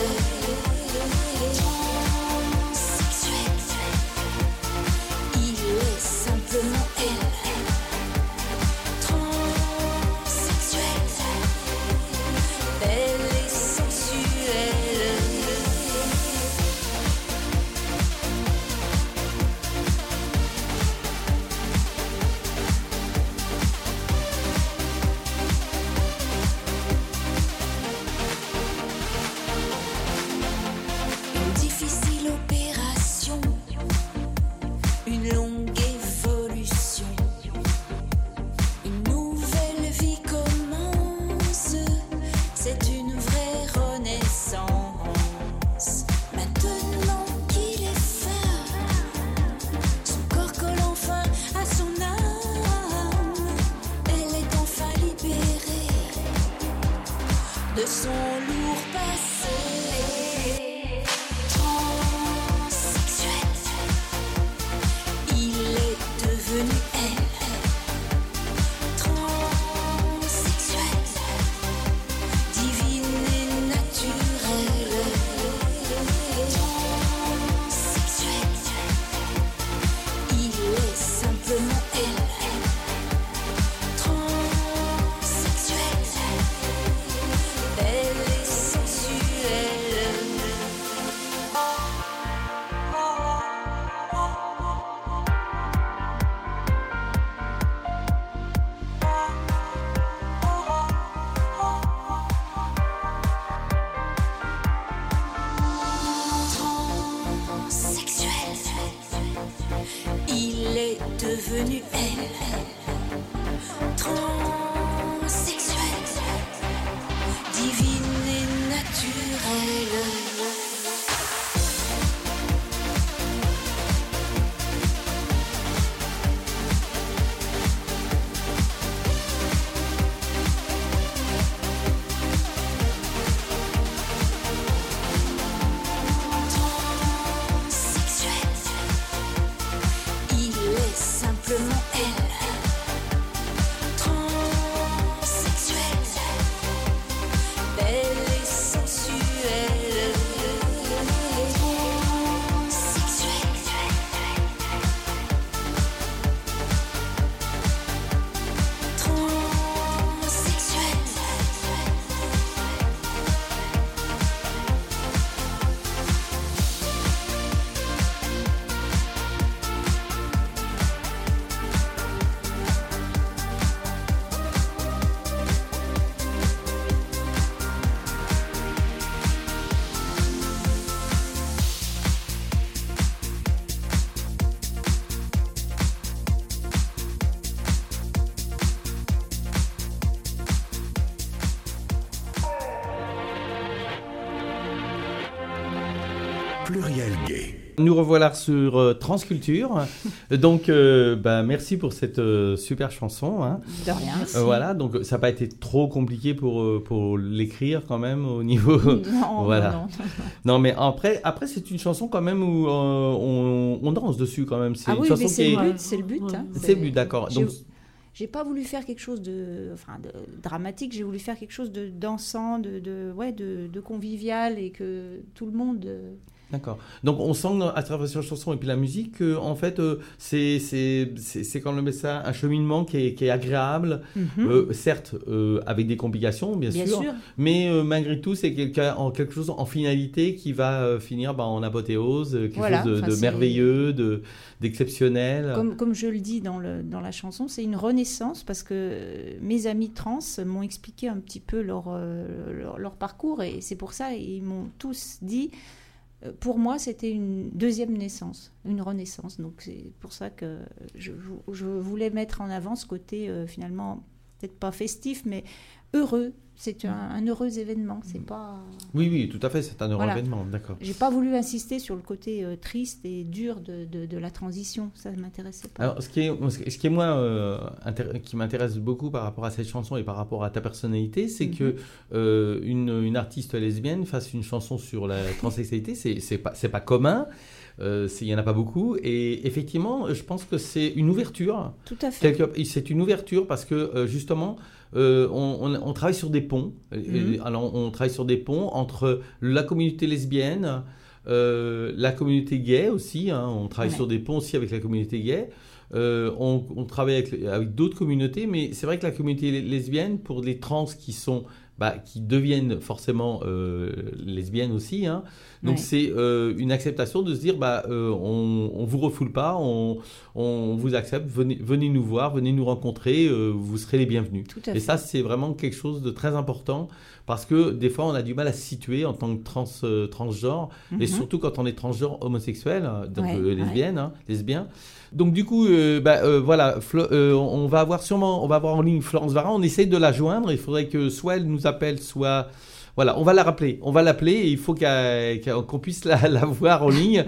devenue elle, transsexuelle, divine et naturelle. Pluriel gay. Nous revoilà sur euh, Transculture. Donc, euh, bah, merci pour cette euh, super chanson. Hein. De rien. Euh, voilà, donc ça n'a pas été trop compliqué pour, euh, pour l'écrire quand même au niveau. Non, voilà. non, non. Non, mais après, après, c'est une chanson quand même où euh, on, on danse dessus quand même. C'est ah une oui, chanson mais c'est, qui le est... but, c'est le but. Ouais. Hein. C'est, c'est le but, d'accord. J'ai... Donc. J'ai pas voulu faire quelque chose de, enfin, de dramatique, j'ai voulu faire quelque chose de dansant, de, de, ouais, de, de convivial et que tout le monde... D'accord. Donc on sent à travers cette chanson et puis la musique que en fait euh, c'est c'est c'est c'est quand même ça un cheminement qui est qui est agréable, mm-hmm. euh, certes euh, avec des complications bien, bien sûr, sûr, mais euh, malgré tout c'est quelque en quelque chose en finalité qui va euh, finir bah, en apothéose, quelque voilà, chose de, de merveilleux, de d'exceptionnel. Comme comme je le dis dans le dans la chanson, c'est une renaissance parce que mes amis trans m'ont expliqué un petit peu leur leur, leur parcours et c'est pour ça ils m'ont tous dit. Pour moi, c'était une deuxième naissance, une renaissance. Donc, c'est pour ça que je, je voulais mettre en avant ce côté, euh, finalement, peut-être pas festif, mais heureux. C'est un, un heureux événement. C'est pas... Oui, oui, tout à fait, c'est un heureux voilà. événement, d'accord. Je n'ai pas voulu insister sur le côté euh, triste et dur de, de, de la transition. Ça ne m'intéressait pas. Alors, ce qui, est, ce qui, est moins, euh, intér- qui m'intéresse beaucoup par rapport à cette chanson et par rapport à ta personnalité, c'est mm-hmm. que euh, une, une artiste lesbienne fasse une chanson sur la transsexualité. C'est, c'est pas, c'est pas commun. Euh, il n'y en a pas beaucoup et effectivement je pense que c'est une ouverture. Tout à fait. Quelque, c'est une ouverture parce que euh, justement euh, on, on, on travaille sur des ponts. Mm-hmm. Alors on travaille sur des ponts entre la communauté lesbienne, euh, la communauté gay aussi. Hein, on travaille ouais. sur des ponts aussi avec la communauté gay. Euh, on, on travaille avec, avec d'autres communautés, mais c'est vrai que la communauté lesbienne pour les trans qui sont Bah, qui deviennent forcément euh, lesbiennes aussi. Hein. Donc, ouais. c'est euh, une acceptation de se dire bah, euh, on ne vous refoule pas, on, on vous accepte, venez, venez nous voir, venez nous rencontrer, euh, vous serez les bienvenus. Tout à fait. Et ça, c'est vraiment quelque chose de très important parce que des fois, on a du mal à se situer en tant que trans, euh, transgenre mm-hmm. et surtout quand on est transgenre homosexuel, donc ouais, euh, lesbienne, ouais. hein, lesbien. Donc, du coup, euh, bah, euh, voilà, Flo- euh, on va avoir sûrement, on va avoir en ligne Florence Varin, on essaye de la joindre, il faudrait que soit elle nous appelle soit voilà on va la rappeler on va l'appeler et il faut qu'à, qu'à, qu'on puisse la, la voir en ligne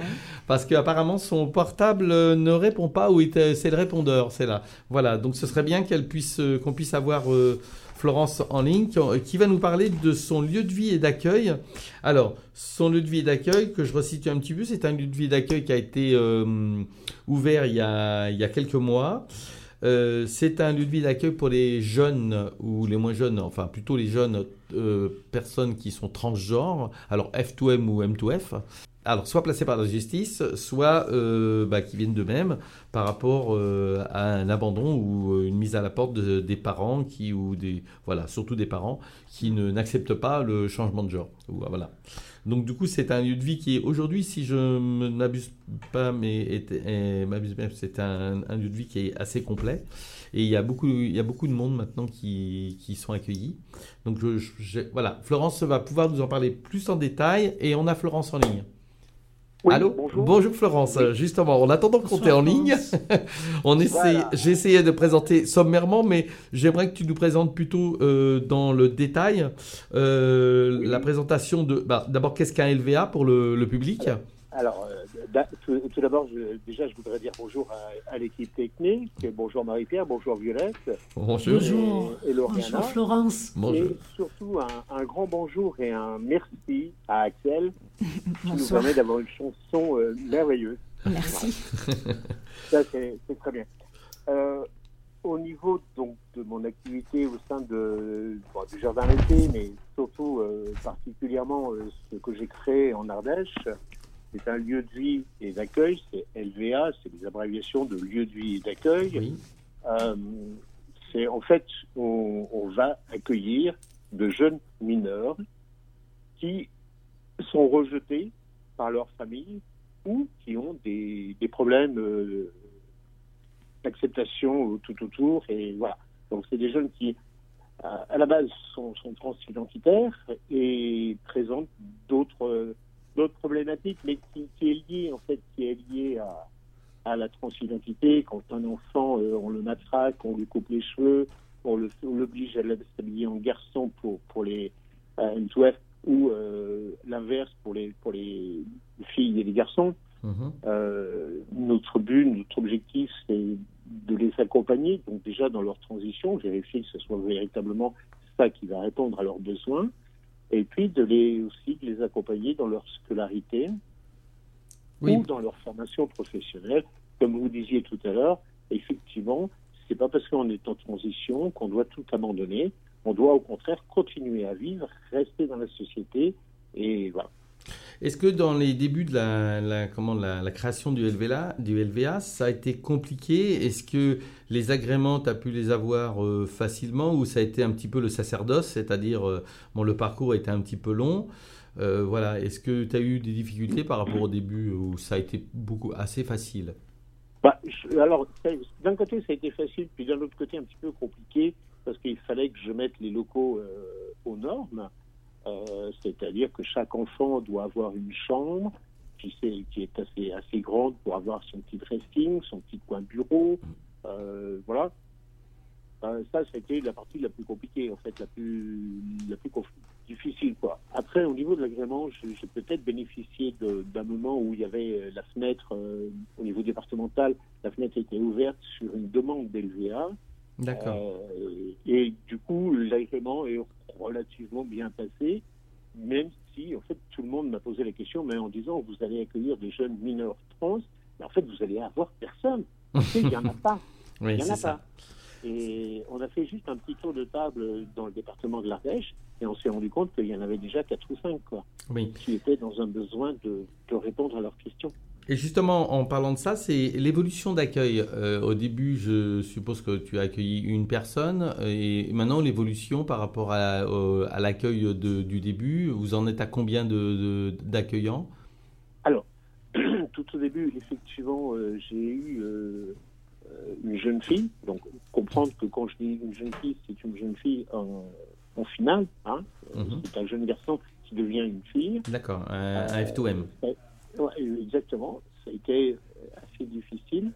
parce qu'apparemment son portable ne répond pas ou est, c'est le répondeur c'est là voilà donc ce serait bien qu'elle puisse qu'on puisse avoir euh, Florence en ligne qui, qui va nous parler de son lieu de vie et d'accueil. Alors son lieu de vie et d'accueil que je resitue un petit peu, c'est un lieu de vie et d'accueil qui a été euh, ouvert il y a il y a quelques mois. Euh, c'est un lieu de vie d'accueil pour les jeunes ou les moins jeunes, enfin plutôt les jeunes euh, personnes qui sont transgenres, alors F deux M ou M deux F, alors soit placées par la justice, soit euh, bah, qui viennent d'eux-mêmes par rapport euh, à un abandon ou une mise à la porte de, des parents qui, ou des, voilà, surtout des parents qui ne, n'acceptent pas le changement de genre. Voilà. Donc du coup, c'est un lieu de vie qui est aujourd'hui, si je ne m'abuse pas, mais est, est, m'abuse bien, c'est un, un lieu de vie qui est assez complet. Et il y a beaucoup, il y a beaucoup de monde maintenant qui, qui sont accueillis. Donc je, je, voilà, Florence va pouvoir nous en parler plus en détail et on a Florence en ligne. Oui, allô, bonjour. Bonjour Florence. Oui. Justement, en attendant qu'on t'ait en ligne, on essaie, voilà. j'ai essayé de présenter sommairement, mais j'aimerais que tu nous présentes plutôt euh, dans le détail euh, oui. la présentation de... Bah, d'abord, qu'est-ce qu'un L V A pour le, le public ? Alors, alors euh, tout, tout d'abord, je, déjà, je voudrais dire bonjour à, à l'équipe technique. Bonjour Marie-Pierre, bonjour Violette. Bonjour. Et, et Lauréana. Bonjour Florence. Bonjour. Et surtout, un, un grand bonjour et un merci à Axelle. Qui nous permet d'avoir une chanson euh, merveilleuse. Merci. Voilà. Ça, c'est, c'est très bien. Euh, au niveau donc, de mon activité au sein de, bon, du Jardin d'été, mais surtout euh, particulièrement euh, ce que j'ai créé en Ardèche, c'est un lieu de vie et d'accueil, c'est L V A, c'est des abréviations de lieu de vie et d'accueil. Oui. Euh, c'est, en fait, on, on va accueillir de jeunes mineurs qui sont rejetés par leur famille ou qui ont des, des problèmes euh, d'acceptation tout autour. Et voilà. Donc, c'est des jeunes qui, à, à la base, sont, sont transidentitaires et présentent d'autres, d'autres problématiques, mais qui, qui est liée, en fait, qui est liée à, à la transidentité. Quand un enfant, euh, on le matraque, on lui coupe les cheveux, on, le, on l'oblige à s'habiller en garçon pour, pour les M deux I. Ou euh, l'inverse pour les pour les filles et les garçons. Mmh. Euh, notre but, notre objectif, c'est de les accompagner. Donc déjà dans leur transition, vérifier que ce soit véritablement ça qui va répondre à leurs besoins, et puis de les aussi de les accompagner dans leur scolarité oui. ou dans leur formation professionnelle. Comme vous disiez tout à l'heure, effectivement, c'est pas parce qu'on est en transition qu'on doit tout abandonner. On doit au contraire continuer à vivre, rester dans la société et voilà. Est-ce que dans les débuts de la, la, comment, la, la création du L V A, du L V A, ça a été compliqué ? Est-ce que les agréments, tu as pu les avoir euh, facilement ou ça a été un petit peu le sacerdoce, c'est-à-dire euh, bon, le parcours a été un petit peu long euh, voilà. Est-ce que tu as eu des difficultés par rapport au début où ça a été beaucoup, assez facile ? bah, je, Alors, ça, d'un côté, ça a été facile, puis d'un autre côté, un petit peu compliqué. Parce qu'il fallait que je mette les locaux euh, aux normes, euh, c'est-à-dire que chaque enfant doit avoir une chambre qui, c'est, qui est assez, assez grande pour avoir son petit dressing, son petit coin bureau, euh, voilà. Euh, ça, c'était la partie la plus compliquée, en fait, la plus, la plus conf- difficile, quoi. Après, au niveau de l'agrément, j'ai, j'ai peut-être bénéficié de, d'un moment où il y avait la fenêtre, euh, au niveau départemental, la fenêtre était ouverte sur une demande d'L V A. D'accord. Euh, et du coup, l'agrément est relativement bien passé, même si, en fait, tout le monde m'a posé la question, mais en disant, vous allez accueillir des jeunes mineurs trans, mais en fait, vous allez avoir personne. Il n'y en a pas. Il oui, n'y en a ça. Pas. Et on a fait juste un petit tour de table dans le département de l'Ardèche, et on s'est rendu compte qu'il y en avait déjà quatre ou cinq, quoi, oui. qui étaient dans un besoin de, de répondre à leurs questions. Et justement, en parlant de ça, c'est l'évolution d'accueil. Euh, au début, je suppose que tu as accueilli une personne. Et maintenant, l'évolution par rapport à, euh, à l'accueil de, du début, vous en êtes à combien de, de, d'accueillants ? Alors, tout au début, effectivement, euh, j'ai eu euh, une jeune fille. Donc, comprendre que quand je dis une jeune fille, c'est une jeune fille en, en finale. Hein. Mm-hmm. C'est un jeune garçon qui devient une fille. D'accord, un, un F deux M. Euh, Ouais, exactement. Ça a été assez difficile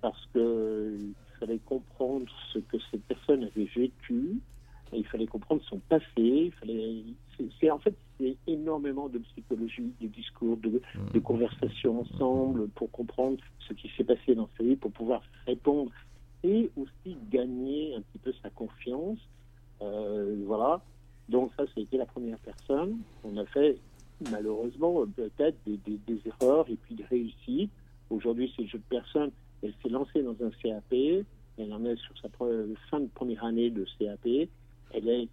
parce qu'il euh, fallait comprendre ce que cette personne avait vécu, et il fallait comprendre son passé. Il fallait... c'est, c'est, en fait, c'est énormément de psychologie, de discours, de, de conversations ensemble pour comprendre ce qui s'est passé dans sa vie, pour pouvoir répondre et aussi gagner un petit peu sa confiance. Euh, voilà. Donc ça, ça a été la première personne. On a fait... malheureusement, peut-être des, des, des erreurs et puis des réussites. Aujourd'hui, cette jeune personne, elle s'est lancée dans un C A P, elle en est sur sa pre- fin de première année de C A P, elle est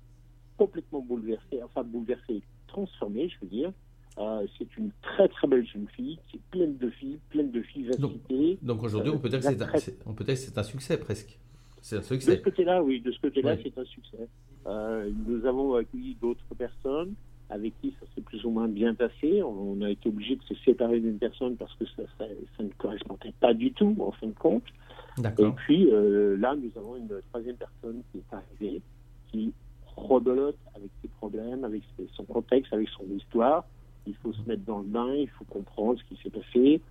complètement bouleversée, enfin bouleversée, transformée, je veux dire. Euh, c'est une très très belle jeune fille qui est pleine de filles, pleine de vivacité. Donc, donc aujourd'hui, on peut dire que c'est un, c'est, on peut dire que c'est un succès presque. C'est un succès. De ce côté-là, oui, de ce côté-là, oui. c'est un succès. Euh, nous avons accueilli d'autres personnes avec qui ça s'est plus ou moins bien passé. On a été obligé de se séparer d'une personne parce que ça, ça, ça ne correspondait pas du tout, en fin de compte. D'accord. Et puis, euh, là, nous avons une troisième personne qui est arrivée, qui rebelote avec ses problèmes, avec ses, son contexte, avec son histoire, il faut se mettre dans le bain, il faut comprendre ce qui s'est passé,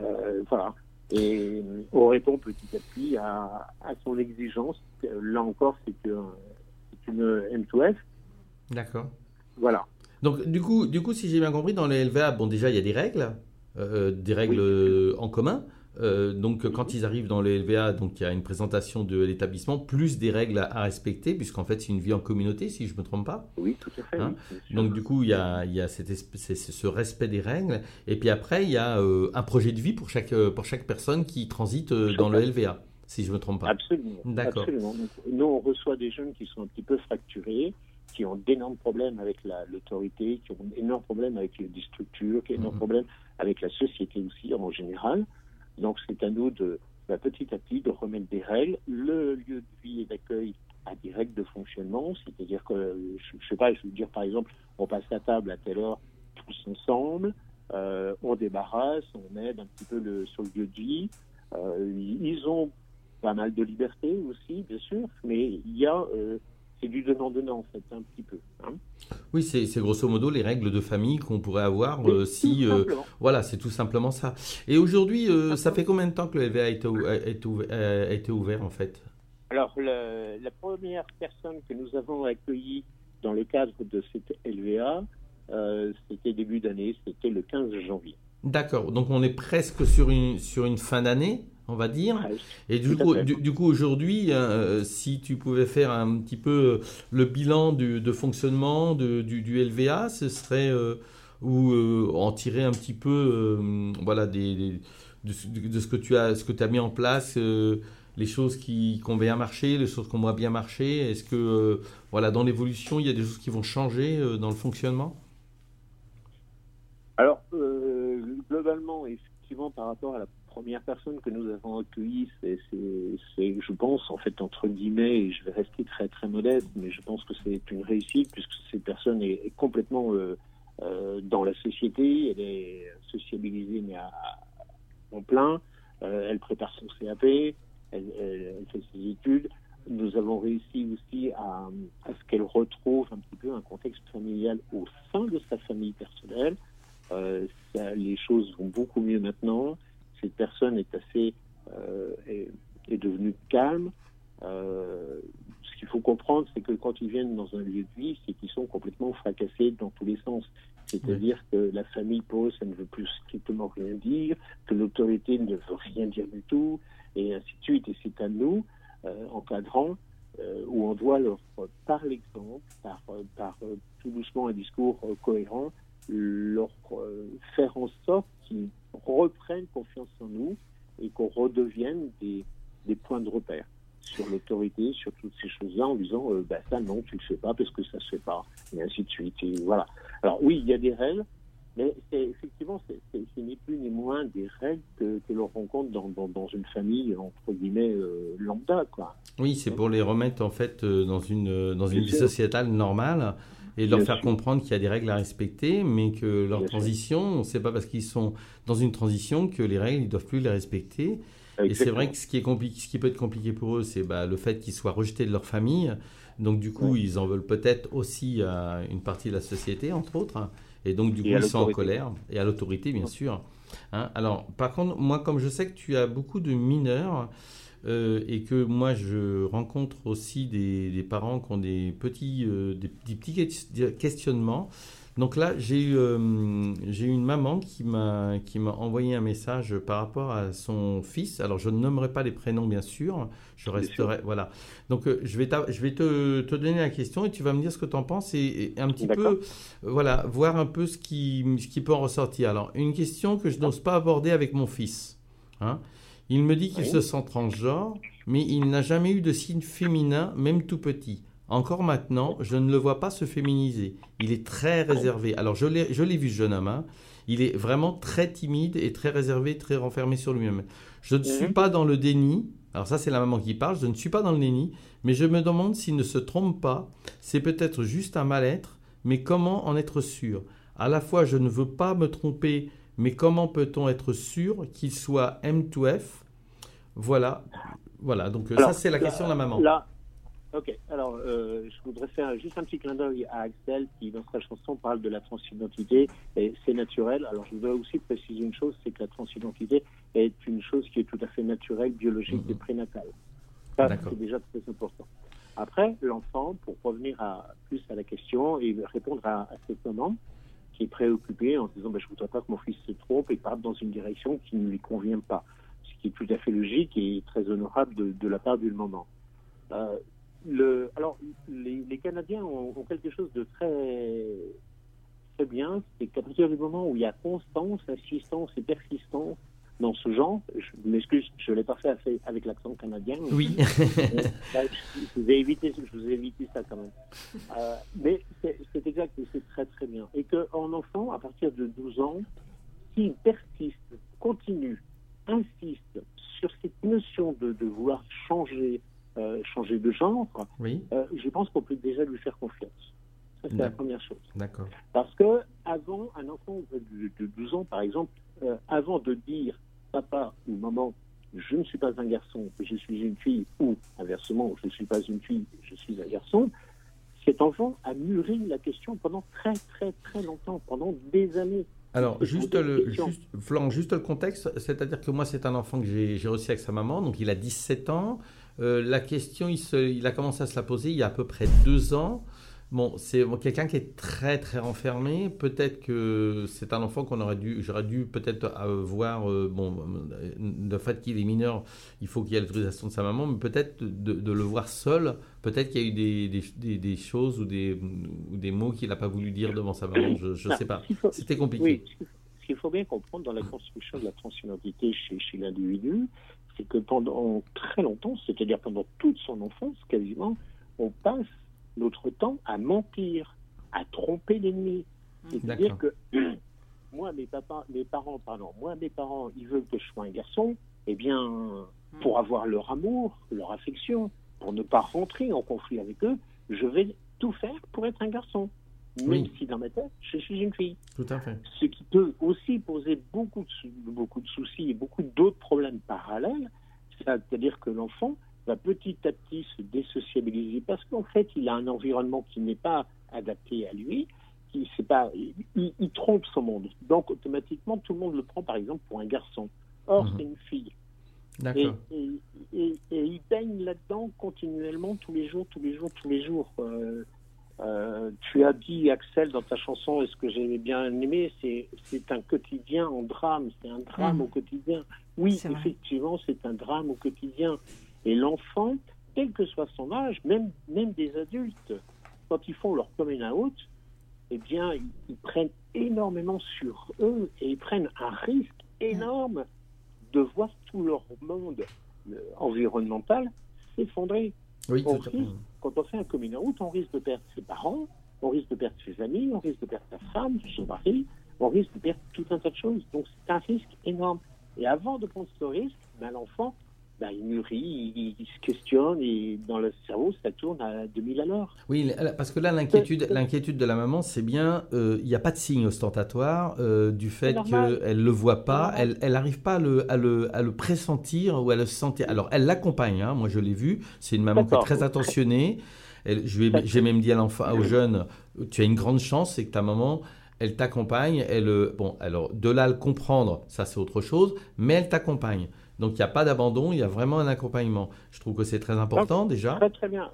euh, voilà. Et on répond petit à petit à, à son exigence. Là encore, c'est, que, c'est une M deux F. D'accord. Voilà. Donc, du coup, du coup, si j'ai bien compris, dans les L V A, bon, déjà, il y a des règles, euh, des règles oui. en commun. Euh, donc, oui. quand ils arrivent dans les L V A, donc, il y a une présentation de l'établissement, plus des règles à, à respecter, puisqu'en fait, c'est une vie en communauté, si je ne me trompe pas. Oui, tout à fait. Hein oui, donc, du coup, il y a, il y a cette esp- c'est, c'est ce respect des règles. Et puis après, il y a euh, un projet de vie pour chaque, pour chaque personne qui transite euh, dans le L V A, si je ne me trompe pas. Absolument. D'accord. Absolument. Donc, nous, on reçoit des jeunes qui sont un petit peu fracturés, qui ont d'énormes problèmes avec la, l'autorité, qui ont d'énormes problèmes avec les structures, qui ont d'énormes mmh. problèmes avec la société aussi en général. Donc c'est à nous de, bah, petit à petit de remettre des règles. Le lieu de vie et d'accueil a des règles de fonctionnement, c'est-à-dire que, je, je sais pas, je veux dire par exemple, on passe la table à telle heure tous ensemble, euh, on débarrasse, on aide un petit peu le, sur le lieu de vie. Euh, ils ont pas mal de liberté aussi, bien sûr, mais il y a... Euh, c'est du donnant-donnant, en fait, un petit peu. Hein. Oui, c'est, c'est grosso modo les règles de famille qu'on pourrait avoir euh, si... Euh, voilà, c'est tout simplement ça. Et aujourd'hui, euh, ça fait combien de temps que le L V A a été ouvert, en fait? Alors, le, la première personne que nous avons accueillie dans le cadre de cette L V A, euh, c'était début d'année, c'était le quinze janvier. D'accord, donc on est presque sur une, sur une fin d'année, on va dire. Ah oui, et du coup, du, du coup, aujourd'hui, euh, si tu pouvais faire un petit peu le bilan du, de fonctionnement de, du, du L V A, ce serait, euh, ou euh, en tirer un petit peu euh, voilà, des, des, de, de ce que tu as, ce que tu as mis en place, euh, les choses qui, qui ont bien marché, les choses qui ont moins bien marché. Est-ce que euh, voilà, dans l'évolution, il y a des choses qui vont changer euh, dans le fonctionnement? Alors, euh, globalement, effectivement, par rapport à la première personne que nous avons accueillie, c'est, c'est, c'est, je pense, en fait, entre guillemets, et je vais rester très, très modeste, mais je pense que c'est une réussite, puisque cette personne est, est complètement euh, euh, dans la société, elle est sociabilisée, mais à, à en plein, euh, elle prépare son C A P, elle, elle, elle fait ses études. Nous avons réussi aussi à, à ce qu'elle retrouve un petit peu un contexte familial au sein de sa famille personnelle. Euh, ça, les choses vont beaucoup mieux maintenant. Cette personne est assez euh, est, est devenue calme. Euh, ce qu'il faut comprendre, c'est que quand ils viennent dans un lieu de vie, c'est qu'ils sont complètement fracassés dans tous les sens. C'est-à-dire que la famille, pour eux, ça ne veut plus strictement rien dire, que l'autorité ne veut rien dire du tout, et ainsi de suite. Et c'est à nous, euh, encadrants, euh, où on doit leur, par l'exemple, par, par euh, tout doucement un discours euh, cohérent, leur euh, faire en sorte qu'ils reprennent confiance en nous et qu'on redevienne des, des points de repère sur l'autorité, sur toutes ces choses-là, en disant euh, bah, ça non, tu le fais pas parce que ça se fait pas, et ainsi de suite. Et voilà. Alors oui, il y a des règles, mais c'est, effectivement, c'est, c'est, ce n'est plus ni moins des règles que, que l'on rencontre dans, dans, dans une famille, entre guillemets, euh, lambda, quoi. Oui, c'est pour les remettre, en fait, dans une, dans une vie sociétale normale. Et leur bien faire sûr. Comprendre qu'il y a des règles à respecter, mais que leur bien transition, c'est pas parce qu'ils sont dans une transition que les règles, ils ne doivent plus les respecter. Exactement. Et c'est vrai que ce qui, est compli- ce qui peut être compliqué pour eux, c'est bah, le fait qu'ils soient rejetés de leur famille. Donc du coup, ouais. ils en veulent peut-être aussi à une partie de la société, entre autres. Et donc du et coup, ils sont en colère. Et à l'autorité, bien ouais. sûr. Hein? Alors, par contre, moi, comme je sais que tu as beaucoup de mineurs... Euh, et que moi je rencontre aussi des, des parents qui ont des petits, euh, des, des petits questionnements. Donc là j'ai euh, j'ai une maman qui m'a qui m'a envoyé un message par rapport à son fils. Alors je ne nommerai pas les prénoms bien sûr, je resterai voilà. Donc euh, je vais je vais te te donner la question et tu vas me dire ce que tu en penses et, et un petit D'accord. peu euh, voilà, voir un peu ce qui ce qui peut en ressortir. Alors une question que je n'ose pas aborder avec mon fils, hein. Il me dit qu'il oui. se sent transgenre, mais il n'a jamais eu de signe féminin, même tout petit. Encore maintenant, je ne le vois pas se féminiser. Il est très réservé. Alors, je l'ai, je l'ai vu, ce jeune homme. Hein. Il est vraiment très timide et très réservé, très renfermé sur lui-même. Je ne suis pas dans le déni. Alors ça, c'est la maman qui parle. Je ne suis pas dans le déni, mais je me demande s'il ne se trompe pas. C'est peut-être juste un mal-être, mais comment en être sûr? À la fois, je ne veux pas me tromper, mais comment peut-on être sûr qu'il soit M deux F? Voilà, voilà. Donc alors, ça c'est la là, question de la maman. Là, Ok, alors euh, je voudrais faire juste un petit clin d'œil à Axelle qui, dans sa chanson, parle de la transidentité, et c'est naturel. Alors je voudrais aussi préciser une chose, c'est que la transidentité est une chose qui est tout à fait naturelle, biologique mmh. et prénatale. Ça, D'accord. c'est déjà très important. Après, l'enfant, pour revenir à, plus à la question et répondre à, à cette maman qui est préoccupée en se disant bah, « je ne voudrais pas que mon fils se trompe et parte dans une direction qui ne lui convient pas », ce qui est tout à fait logique et très honorable de, de la part d'une maman. Euh, Le, alors, les, les Canadiens ont, ont quelque chose de très, très bien, c'est qu'à partir du moment où il y a constance, insistance et persistance dans ce genre, je m'excuse, je ne l'ai pas fait avec l'accent canadien. Oui. Mais, là, je, je, vous ai évité, je vous ai évité ça quand même. Euh, mais c'est, c'est exact et c'est très très bien. Et qu'en enfant, à partir de douze ans, s'il persiste, continue, insiste sur cette notion de, de vouloir changer, Euh, changer de genre, oui. euh, je pense qu'on peut déjà lui faire confiance. Ça, c'est D'accord. la première chose. D'accord. Parce que avant, un enfant de, de douze ans, par exemple, euh, avant de dire « Papa ou maman, je ne suis pas un garçon, je suis une fille » ou inversement « Je ne suis pas une fille, je suis un garçon », cet enfant a mûri la question pendant très, très, très longtemps, pendant des années. Alors, juste le, juste, Florent, juste le contexte, c'est-à-dire que moi, c'est un enfant que j'ai, j'ai reçu avec sa maman, donc il a dix-sept ans. Euh, la question, il, se, il a commencé à se la poser il y a à peu près deux ans. Bon, c'est bon, quelqu'un qui est très, très renfermé. Peut-être que c'est un enfant qu'on aurait dû, j'aurais dû peut-être voir, euh, bon, le fait qu'il est mineur, il faut qu'il y ait l'autorisation de sa maman, mais peut-être de, de le voir seul. Peut-être qu'il y a eu des, des, des, des choses ou des, ou des mots qu'il n'a pas voulu dire devant sa maman, je ne sais pas. Faut, C'était compliqué. Oui, ce qu'il faut bien comprendre dans la construction de la transidentité chez, chez l'individu, c'est que pendant très longtemps, c'est-à-dire pendant toute son enfance, quasiment, on passe notre temps à mentir, à tromper l'ennemi. C'est-à-dire que moi, mes, papas, mes parents, pardon, moi, mes parents, ils veulent que je sois un garçon, eh bien, pour avoir leur amour, leur affection, pour ne pas rentrer en conflit avec eux, je vais tout faire pour être un garçon. Même oui. si dans ma tête, je suis une fille. Tout à fait. Ce qui peut aussi poser beaucoup de, sou- beaucoup de soucis et beaucoup d'autres problèmes parallèles, c'est-à-dire que l'enfant va petit à petit se désociabiliser parce qu'en fait, il a un environnement qui n'est pas adapté à lui, qui, c'est pas, il, il trompe son monde. Donc, automatiquement, tout le monde le prend, par exemple, pour un garçon. Or, mmh. c'est une fille. D'accord. Et, et, et, et il baigne là-dedans continuellement, tous les jours, tous les jours, tous les jours. Euh, Euh, tu as dit, Axelle, dans ta chanson, et ce que j'ai bien aimé, c'est, c'est un quotidien en drame, c'est un drame mmh. au quotidien. Oui, c'est effectivement, c'est un drame au quotidien. Et l'enfant, quel que soit son âge, même, même des adultes, quand ils font leur coming out, eh bien, ils, ils prennent énormément sur eux et ils prennent un risque énorme de voir tout leur monde environnemental s'effondrer. Oui, on risque, quand on fait un coming out, on risque de perdre ses parents, on risque de perdre ses amis, on risque de perdre sa femme, son mari, on risque de perdre tout un tas de choses. Donc c'est un risque énorme. Et avant de prendre ce risque, ben, l'enfant, ben, il mûrit, il, il se questionne et dans le cerveau, ça tourne à deux mille à l'heure. Oui, parce que là, l'inquiétude, l'inquiétude de la maman, c'est bien, il euh, n'y a pas de signe ostentatoire euh, du fait qu'elle ne le voit pas, elle n'arrive pas à le, à, le, à le pressentir ou à le sentir. Alors, elle l'accompagne, hein, moi je l'ai vu, c'est une maman D'accord. qui est très attentionnée. Elle, je vais, j'ai même dit à l'enfant, au jeune, tu as une grande chance, c'est que ta maman... Elle t'accompagne, elle, bon, alors de là à le comprendre, ça c'est autre chose, mais elle t'accompagne. Donc il n'y a pas d'abandon, il y a vraiment un accompagnement. Je trouve que c'est très important Donc, déjà. Très très bien,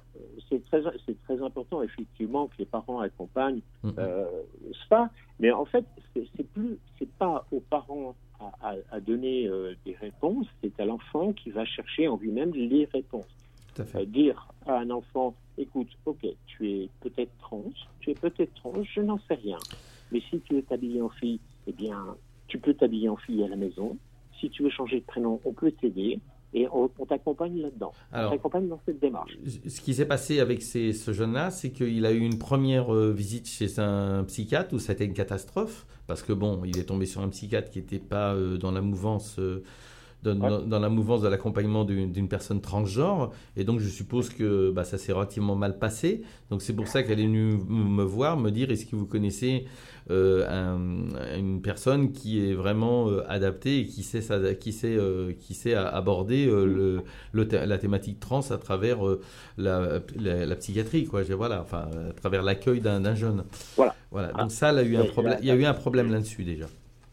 c'est très, c'est très important effectivement que les parents accompagnent mmh. euh, ça, mais en fait c'est, c'est plus, c'est pas aux parents à, à, à donner euh, des réponses, c'est à l'enfant qui va chercher en lui-même les réponses. Tout à fait. Euh, dire à un enfant, écoute, ok, tu es peut-être trans, tu es peut-être trans, je n'en sais rien. Mais si tu veux t'habiller en fille, eh bien, tu peux t'habiller en fille à la maison. Si tu veux changer de prénom, on peut t'aider et on, on t'accompagne là-dedans. Alors, on t'accompagne dans cette démarche. Ce qui s'est passé avec ces, ce jeune-là, c'est qu'il a eu une première euh, visite chez un psychiatre où ça a été une catastrophe parce que bon, il est tombé sur un psychiatre qui n'était pas euh, dans la mouvance euh, dans, ouais. dans, dans la mouvance de l'accompagnement d'une, d'une personne transgenre. Et donc, je suppose que bah, ça s'est relativement mal passé. Donc, c'est pour ça qu'elle est venue me voir, me dire, est-ce que vous connaissez euh, un, une personne qui est vraiment euh, adaptée et qui sait, qui sait, euh, qui sait aborder euh, le, le th- la thématique trans à travers euh, la, la, la psychiatrie, quoi. Je, voilà, enfin, à travers l'accueil d'un, d'un jeune. Voilà. Voilà. Ah. Donc ça, là, il y a eu un problème, il y a eu un problème là-dessus déjà.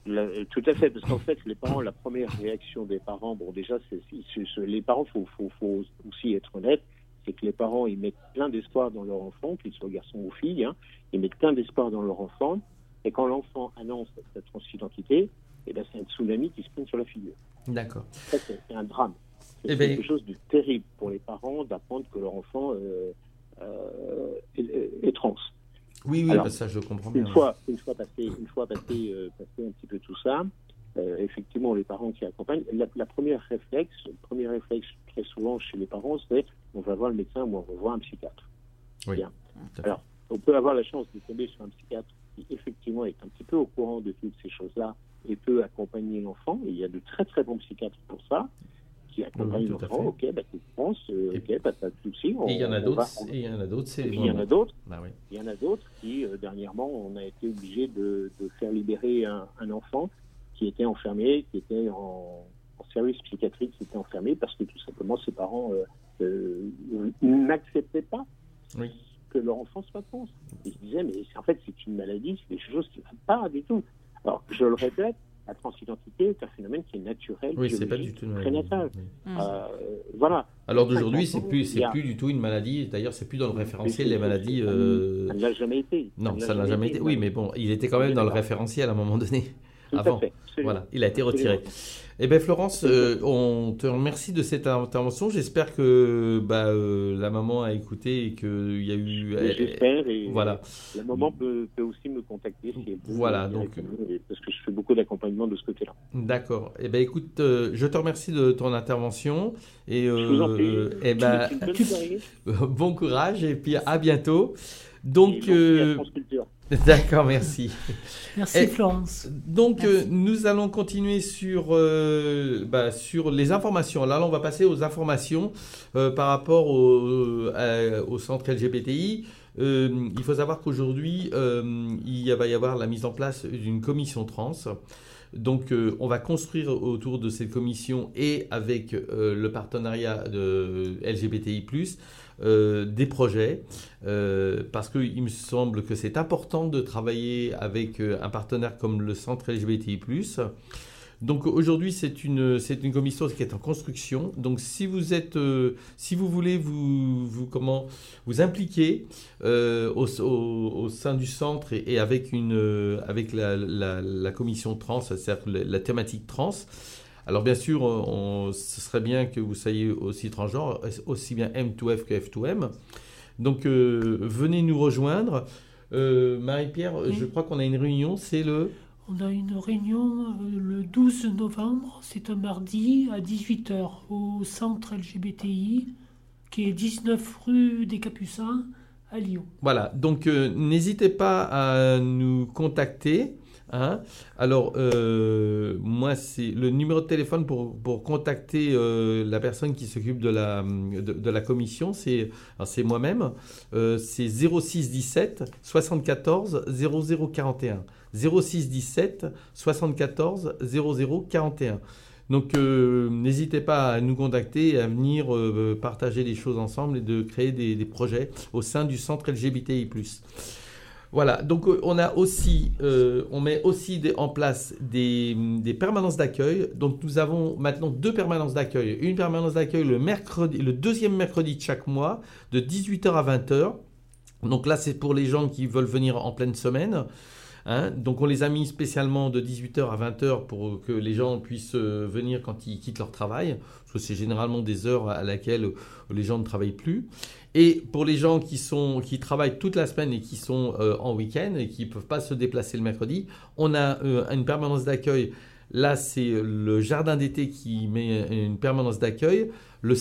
La, tout à fait, parce qu'en fait, les parents, la première réaction des parents, bon, déjà, c'est, c'est, c'est, les parents, il faut, faut, faut aussi être honnête, c'est que les parents, ils mettent plein d'espoir dans leur enfant, qu'ils soient garçons ou filles, hein, ils mettent plein d'espoir dans leur enfant, et quand l'enfant annonce sa transidentité, eh ben, c'est un tsunami qui se prend sur la figure. D'accord. Ça, c'est, c'est un drame. C'est eh quelque ben... chose de terrible pour les parents d'apprendre que leur enfant euh, euh, est, est trans. Oui, oui, alors, ben ça je comprends bien. Une fois, une fois passé, une fois passé, euh, passé un petit peu tout ça, euh, effectivement, les parents qui accompagnent, la, la première réflexe, le premier réflexe très souvent chez les parents, c'est on va voir le médecin ou on va voir un psychiatre. Oui. Bien. Alors, on peut avoir la chance de tomber sur un psychiatre qui effectivement est un petit peu au courant de toutes ces choses-là et peut accompagner l'enfant. Et il y a de très très bons psychiatres pour ça. Qui accompagnent oui, l'enfant, ok, bah, c'est France, euh, ok, pas de soucis. Et il y en a d'autres, va, on... et il y en a d'autres, c'est... Il y en a d'autres, bah, oui. il y en a d'autres qui, euh, dernièrement, on a été obligé de, de faire libérer un, un enfant qui était enfermé, qui était en, en service psychiatrique, qui était enfermé parce que tout simplement ses parents euh, euh, n'acceptaient pas oui. que leur enfant soit trans. Ils se disaient, mais en fait, c'est une maladie, c'est des choses qui ne vont pas du tout. Alors, je le répète, la transidentité est un phénomène qui est naturel, oui, c'est pas du tout prénatal. Oui. Euh, voilà. Alors d'aujourd'hui, c'est plus, c'est plus du tout une maladie. D'ailleurs, c'est plus dans le référentiel des maladies. Euh... Ça ne l'a jamais été. Non, ça ne l'a jamais été. été. Oui, mais bon, il était quand même dans le référentiel à un moment donné. Tout avant. À fait, voilà, il a été retiré. Absolument. Eh bien, Florence, euh, on te remercie de cette intervention. J'espère que bah, euh, la maman a écouté et qu'il y a eu... Euh, J'espère. Et voilà. La maman peut, peut aussi me contacter si elle peut. Voilà, donc... Parce que je fais beaucoup d'accompagnement de ce côté-là. D'accord. Eh bien, écoute, euh, je te remercie de ton intervention. Et, euh, je vous en prie. Euh, eh ben, bon courage et puis à bientôt. Donc... Et euh, d'accord, merci. Merci et, Florence. Donc, merci. Euh, nous allons continuer sur, euh, bah, sur les informations. Là, là, on va passer aux informations euh, par rapport au, euh, au centre L G B T I. Euh, il faut savoir qu'aujourd'hui, euh, il va y avoir la mise en place d'une commission trans. Donc, euh, on va construire autour de cette commission et avec euh, le partenariat de L G B T I plus, Euh, des projets euh, parce qu'il me semble que c'est important de travailler avec euh, un partenaire comme le centre L G B T I plus. Donc aujourd'hui c'est une, c'est une commission qui est en construction. Donc si vous êtes euh, si vous voulez vous, vous, comment, vous impliquer euh, au, au, au sein du centre et, et avec, une, euh, avec la, la, la commission trans, c'est-à-dire la thématique trans. Alors bien sûr, on, ce serait bien que vous soyez aussi transgenre, aussi bien M deux F que F deux M. Donc euh, venez nous rejoindre. Euh, Marie-Pierre, oui. Je crois qu'on a une réunion, c'est le... On a une réunion euh, le douze novembre, c'est un mardi à dix-huit heures au centre L G B T I, qui est dix-neuf rue des Capucins à Lyon. Voilà, donc euh, n'hésitez pas à nous contacter. Hein? Alors, euh, moi, c'est le numéro de téléphone pour, pour contacter euh, la personne qui s'occupe de la, de, de la commission, c'est, alors c'est moi-même, euh, c'est zéro six dix-sept soixante-quatorze zéro zéro quarante et un. zéro six dix-sept soixante-quatorze zéro zéro quarante et un. Donc, euh, n'hésitez pas à nous contacter et à venir euh, partager les choses ensemble et de créer des, des projets au sein du centre L G B T I plus. Voilà, donc on a aussi, euh, on met aussi des, en place des, des permanences d'accueil. Donc nous avons maintenant deux permanences d'accueil. Une permanence d'accueil le mercredi, le deuxième mercredi de chaque mois, de dix-huit heures à vingt heures. Donc là, c'est pour les gens qui veulent venir en pleine semaine. Hein, donc on les a mis spécialement de dix-huit heures à vingt heures pour que les gens puissent venir quand ils quittent leur travail, parce que c'est généralement des heures à laquelle les gens ne travaillent plus. Et pour les gens qui, sont, qui travaillent toute la semaine et qui sont euh, en week-end et qui ne peuvent pas se déplacer le mercredi, on a euh, une permanence d'accueil. Là, c'est le Jardin d'été qui met une permanence d'accueil le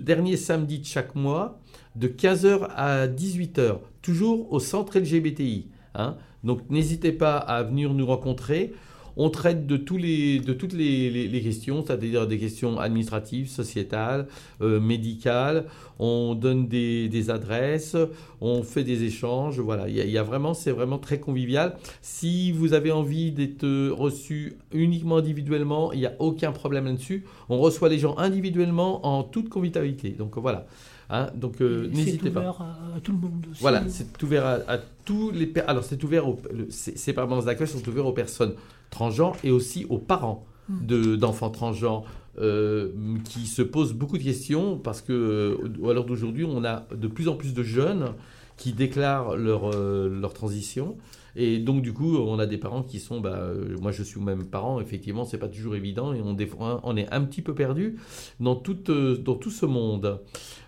dernier samedi de chaque mois de quinze heures à dix-huit heures, toujours au centre L G B T I. Hein. Donc, n'hésitez pas à venir nous rencontrer. on traite de, tous les, de toutes les, les, les questions, c'est-à-dire des questions administratives, sociétales, euh, médicales, on donne des, des adresses, on fait des échanges, voilà, il y a, il y a vraiment, c'est vraiment très convivial. Si vous avez envie d'être reçu uniquement individuellement, il n'y a aucun problème là-dessus, on reçoit les gens individuellement en toute convivialité, donc voilà. Hein, donc euh, n'hésitez pas. C'est ouvert à, à tout le monde aussi. Voilà, c'est ouvert à, à tous les... Alors, c'est ouvert aux... Ces permanences d'accueil sont ouvertes aux personnes transgenres et aussi aux parents de, d'enfants transgenres euh, qui se posent beaucoup de questions parce que, euh, à l'heure d'aujourd'hui, on a de plus en plus de jeunes qui déclarent leur, euh, leur transition. Et donc, du coup, on a des parents qui sont... Bah, euh, moi, je suis moi-même parent. Effectivement, c'est pas toujours évident. Et on, des fois, on est un petit peu perdu dans tout, euh, dans tout ce monde.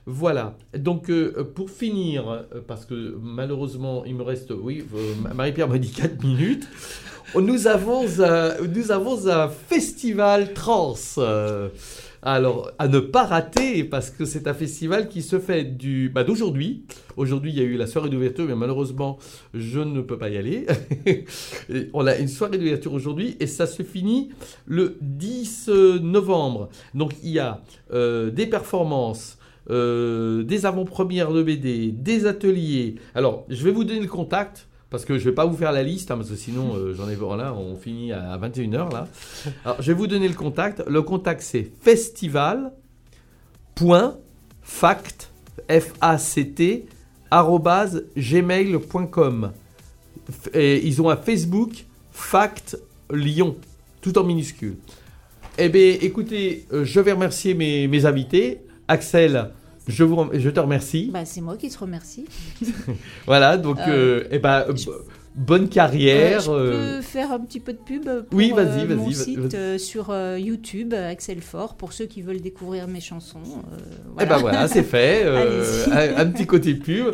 Voilà. Donc, euh, pour finir, parce que malheureusement, il me reste... Oui, euh, Marie-Pierre m'a dit quatre minutes. Nous avons, un, nous avons un festival trans. Euh, alors, à ne pas rater, parce que c'est un festival qui se fait du, bah, d'aujourd'hui. Aujourd'hui, il y a eu la soirée d'ouverture, mais malheureusement, je ne peux pas y aller. On a une soirée d'ouverture aujourd'hui et ça se finit le dix novembre. Donc, il y a euh, des performances... Euh, des avant-premières de B D, des ateliers. Alors, je vais vous donner le contact parce que je ne vais pas vous faire la liste, hein, parce que sinon, euh, j'en ai pas là, on finit à vingt et une heures là. Alors, je vais vous donner le contact. Le contact, c'est festival point fact arobase gmail point com. Et ils ont un Facebook Fact Lyon, tout en minuscule. Eh bien, écoutez, euh, je vais remercier mes, mes invités. Axelle, je, vous, je te remercie. Bah, c'est moi qui te remercie. Voilà, donc euh, euh, eh ben, je, bonne carrière. Euh, je peux faire un petit peu de pub pour oui, vas-y, euh, vas-y, mon vas-y, site vas-y. Euh, sur euh, YouTube, Axelle Faure, pour ceux qui veulent découvrir mes chansons. Euh, voilà. Eh ben voilà, c'est fait. Euh, un, un petit côté pub.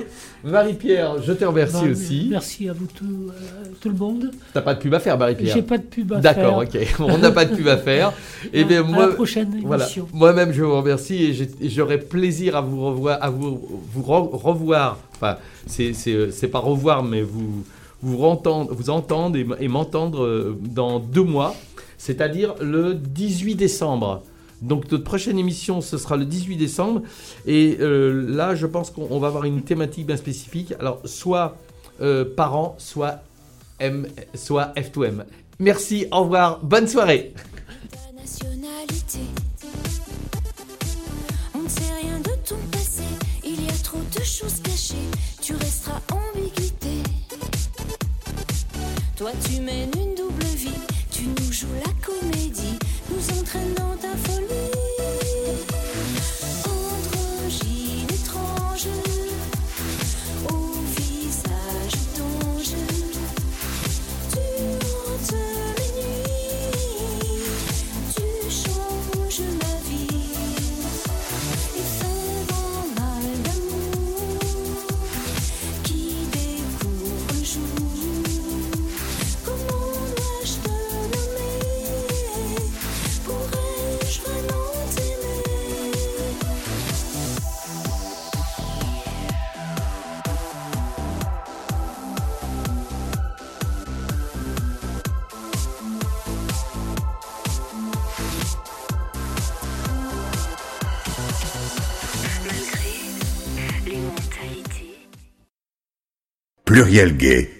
Marie-Pierre, je te remercie ben, aussi. Merci à vous tout, euh, tout le monde. T'as pas de pub à faire, Marie-Pierre? J'ai pas de pub à D'accord, faire. D'accord, ok. On n'a pas de pub à faire. Et bien, moi, à la prochaine émission. Voilà, moi-même, je vous remercie et, j'ai, et j'aurai plaisir à vous revoir. À vous, vous re, revoir. Enfin, c'est, c'est, c'est pas revoir, mais vous, vous, entendre, vous entendre et, et m'entendre dans deux mois, c'est-à-dire le dix-huit décembre. Donc notre prochaine émission, ce sera le dix-huit décembre. Et euh, là, je pense qu'on va avoir une thématique bien spécifique. Alors, soit euh, parents, soit, M, soit F deux M. Merci, au revoir, bonne soirée. Ta nationalité, on ne sait rien de ton passé. Il y a trop de choses cachées, tu resteras ambiguïté. Toi, tu mènes une double vie, tu nous joues la comédie, nous entraînant ta folie. Androgyne étrange, au visage d'ange, tu hantes les nuits, tu changes ma vie, effrayant mal d'amour qui découvre le jour. Pluriel gay.